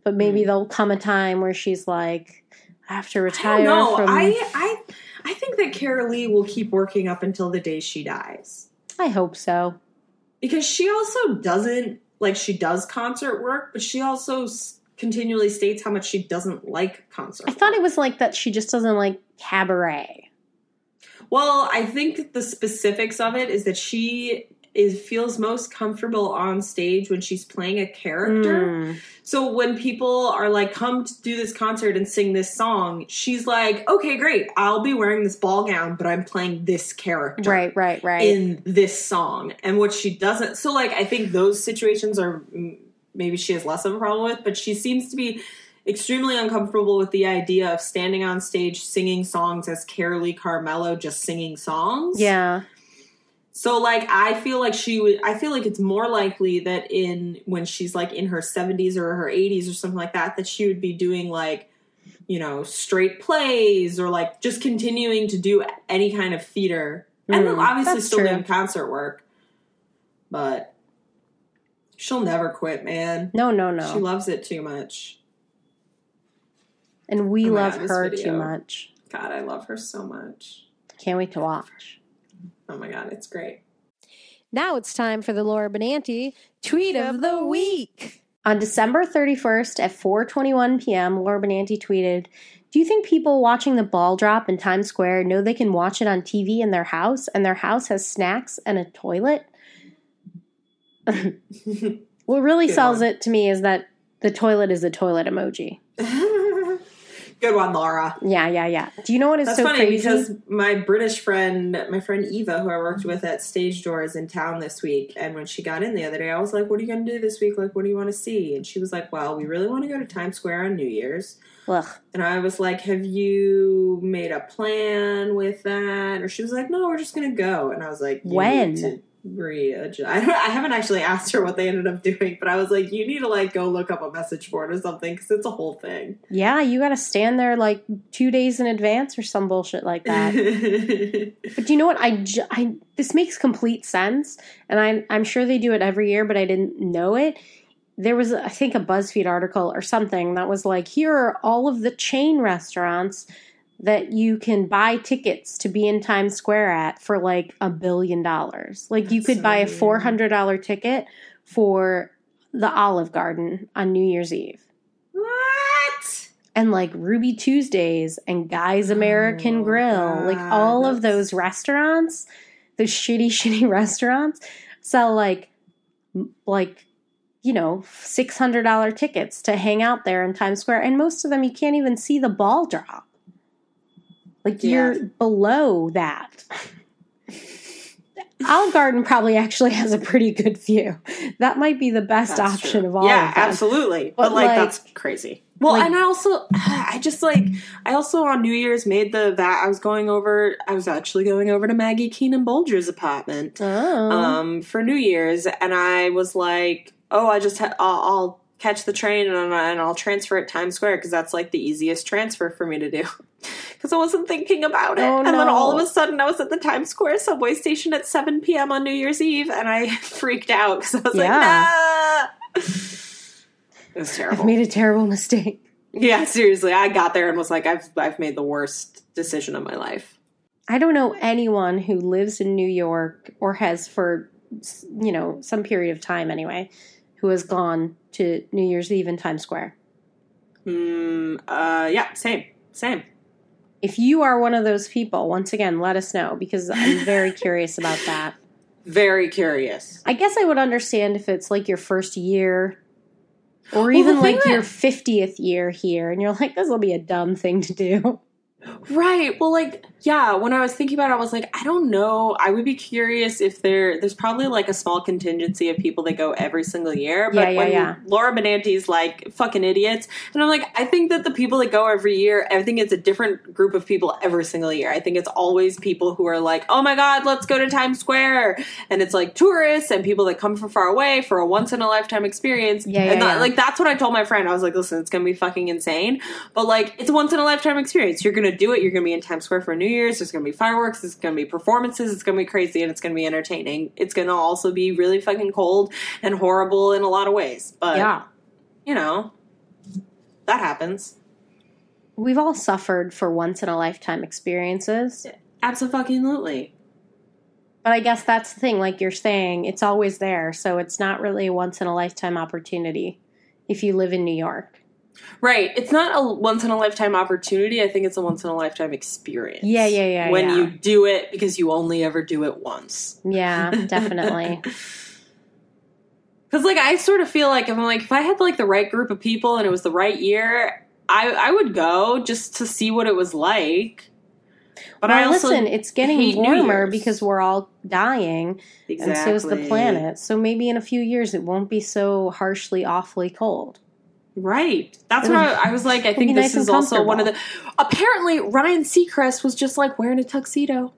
But maybe mm. there'll come a time where she's like, I have to retire I don't know. from... I, I, I think that Keira Lee will keep working up until the day she dies. I hope so. Because she also doesn't, like, she does concert work, but she also continually states how much she doesn't like concert I work. Thought it was like that she just doesn't like cabaret. Well, I think the specifics of it is that she is feels most comfortable on stage when she's playing a character. Mm. So when people are like, come to do this concert and sing this song, she's like, okay, great. I'll be wearing this ball gown, but I'm playing this character. Right, right, right. In this song. And what she doesn't... So, like, I think those situations are... Maybe she has less of a problem with, but she seems to be... extremely uncomfortable with the idea of standing on stage singing songs as Keira Lee Carmelo, just singing songs. Yeah. So, like, I feel like she would, I feel like it's more likely that in, when she's, like, in her seventies or her eighties or something like that, that she would be doing, like, you know, straight plays or, like, just continuing to do any kind of theater. Mm, and then obviously still true. doing concert work. But she'll never quit, man. No, no, no. She loves it too much. And we oh love God, her video. too much. God, I love her so much. Can't wait to watch. Oh my God, it's great. Now it's time for the Laura Benanti Tweet of the Week. On December thirty-first at four twenty-one p.m., Laura Benanti tweeted, do you think people watching the ball drop in Times Square know they can watch it on T V in their house and their house has snacks and a toilet? What really Good sells one. it to me is that the toilet is a toilet emoji. Good one, Laura. Yeah, yeah, yeah. Do you know what is That's so funny crazy? Because my British friend, my friend Eva, who I worked with at Stage Door, is in town this week. And when she got in the other day, I was like, what are you going to do this week? Like, what do you want to see? And she was like, well, we really want to go to Times Square on New Year's. Ugh. And I was like, have you made a plan with that? Or she was like, no, we're just going to go. And I was like, when? Readjust. I, I haven't actually asked her what they ended up doing, but I was like, you need to, like, go look up a message board or something, because it's a whole thing. Yeah, you gotta stand there, like, two days in advance or some bullshit like that. But do you know what? I, I, this makes complete sense, and I'm, I'm sure they do it every year, but I didn't know it. There was, I think, a BuzzFeed article or something that was like, here are all of the chain restaurants that you can buy tickets to be in Times Square at for, like, a billion dollars. Like, That's you could so buy a four hundred dollars ticket for the Olive Garden on New Year's Eve. What? And, like, Ruby Tuesdays and Guy's American oh, Grill. God. Like, all That's... of those restaurants, those shitty, shitty restaurants, sell, like, like, you know, six hundred dollars tickets to hang out there in Times Square. And most of them, you can't even see the ball drop. Like, yeah. You're below that. Olive Garden probably actually has a pretty good view. That might be the best that's option true. of all yeah, of them. Yeah, absolutely. But, but like, like, that's crazy. Well, like, and I also, I just, like, I also on New Year's made the, that I was going over, I was actually going over to Maggie Keenan-Bolger's apartment oh. um, for New Year's. And I was like, oh, I just, ha- I'll, I'll catch the train and, and I'll transfer at Times Square because that's, like, the easiest transfer for me to do. Because I wasn't thinking about it. Oh, and no. then all of a sudden I was at the Times Square subway station at seven p.m. on New Year's Eve. And I freaked out because I was yeah. like, nah. It was terrible. I've made a terrible mistake. Yeah, seriously. I got there and was like, I've I've made the worst decision of my life. I don't know anyone who lives in New York or has for, you know, some period of time anyway, who has gone to New Year's Eve in Times Square. Mm, uh, yeah, same. Same. If you are one of those people, once again, let us know, because I'm very curious about that. Very curious. I guess I would understand if it's, like, your first year or well, even, like, that- your fiftieth year here, and you're like, this will be a dumb thing to do. Right. Well, like, yeah, when I was thinking about it, I was like, I don't know. I would be curious if there, there's probably like a small contingency of people that go every single year. But yeah, yeah, when yeah. Laura Benanti's like, fucking idiots. And I'm like, I think that the people that go every year, I think it's a different group of people every single year. I think it's always people who are like, oh my God, let's go to Times Square. And it's like tourists and people that come from far away for a once in a lifetime experience. Yeah, yeah, and that, yeah. Like, that's what I told my friend. I was like, listen, it's going to be fucking insane. But like, it's a once in a lifetime experience. You're going to do it. You're going to be in Times Square for New Year's. There's going to be fireworks. There's going to be performances. It's going to be crazy and it's going to be entertaining. It's going to also be really fucking cold and horrible in a lot of ways. But, yeah. you know, that happens. We've all suffered for once in a lifetime experiences. Abso-fucking-lutely. But I guess that's the thing. Like you're saying, it's always there. So it's not really a once in a lifetime opportunity if you live in New York. Right. It's not a once-in-a-lifetime opportunity. I think it's a once-in-a-lifetime experience. Yeah, yeah, yeah. When yeah. you do it because you only ever do it once. Yeah, definitely. Because, like, I sort of feel like if I'm like, if I had, like, the right group of people and it was the right year, I, I would go just to see what it was like. But well, I also listen, it's getting warmer because we're all dying. Exactly. And so is the planet. So maybe in a few years it won't be so harshly, awfully cold. Right. That's what I, I was like. I think this nice is also one of the... Apparently, Ryan Seacrest was just like wearing a tuxedo.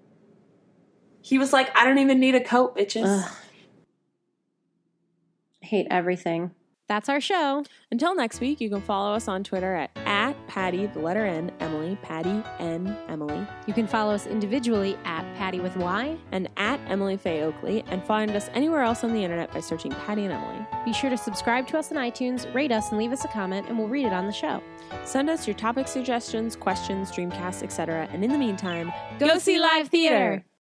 He was like, I don't even need a coat, bitches. Ugh. I hate everything. That's our show. Until next week, you can follow us on Twitter at, at Patty, the letter N, Emily, Patty N, Emily. You can follow us individually at Patty with Y and at Emily Faye Oakley, and find us anywhere else on the internet by searching Patty and Emily. Be sure to subscribe to us on iTunes, rate us, and leave us a comment, and we'll read it on the show. Send us your topic suggestions, questions, dreamcasts, et cetera. And in the meantime, go, go see live theater!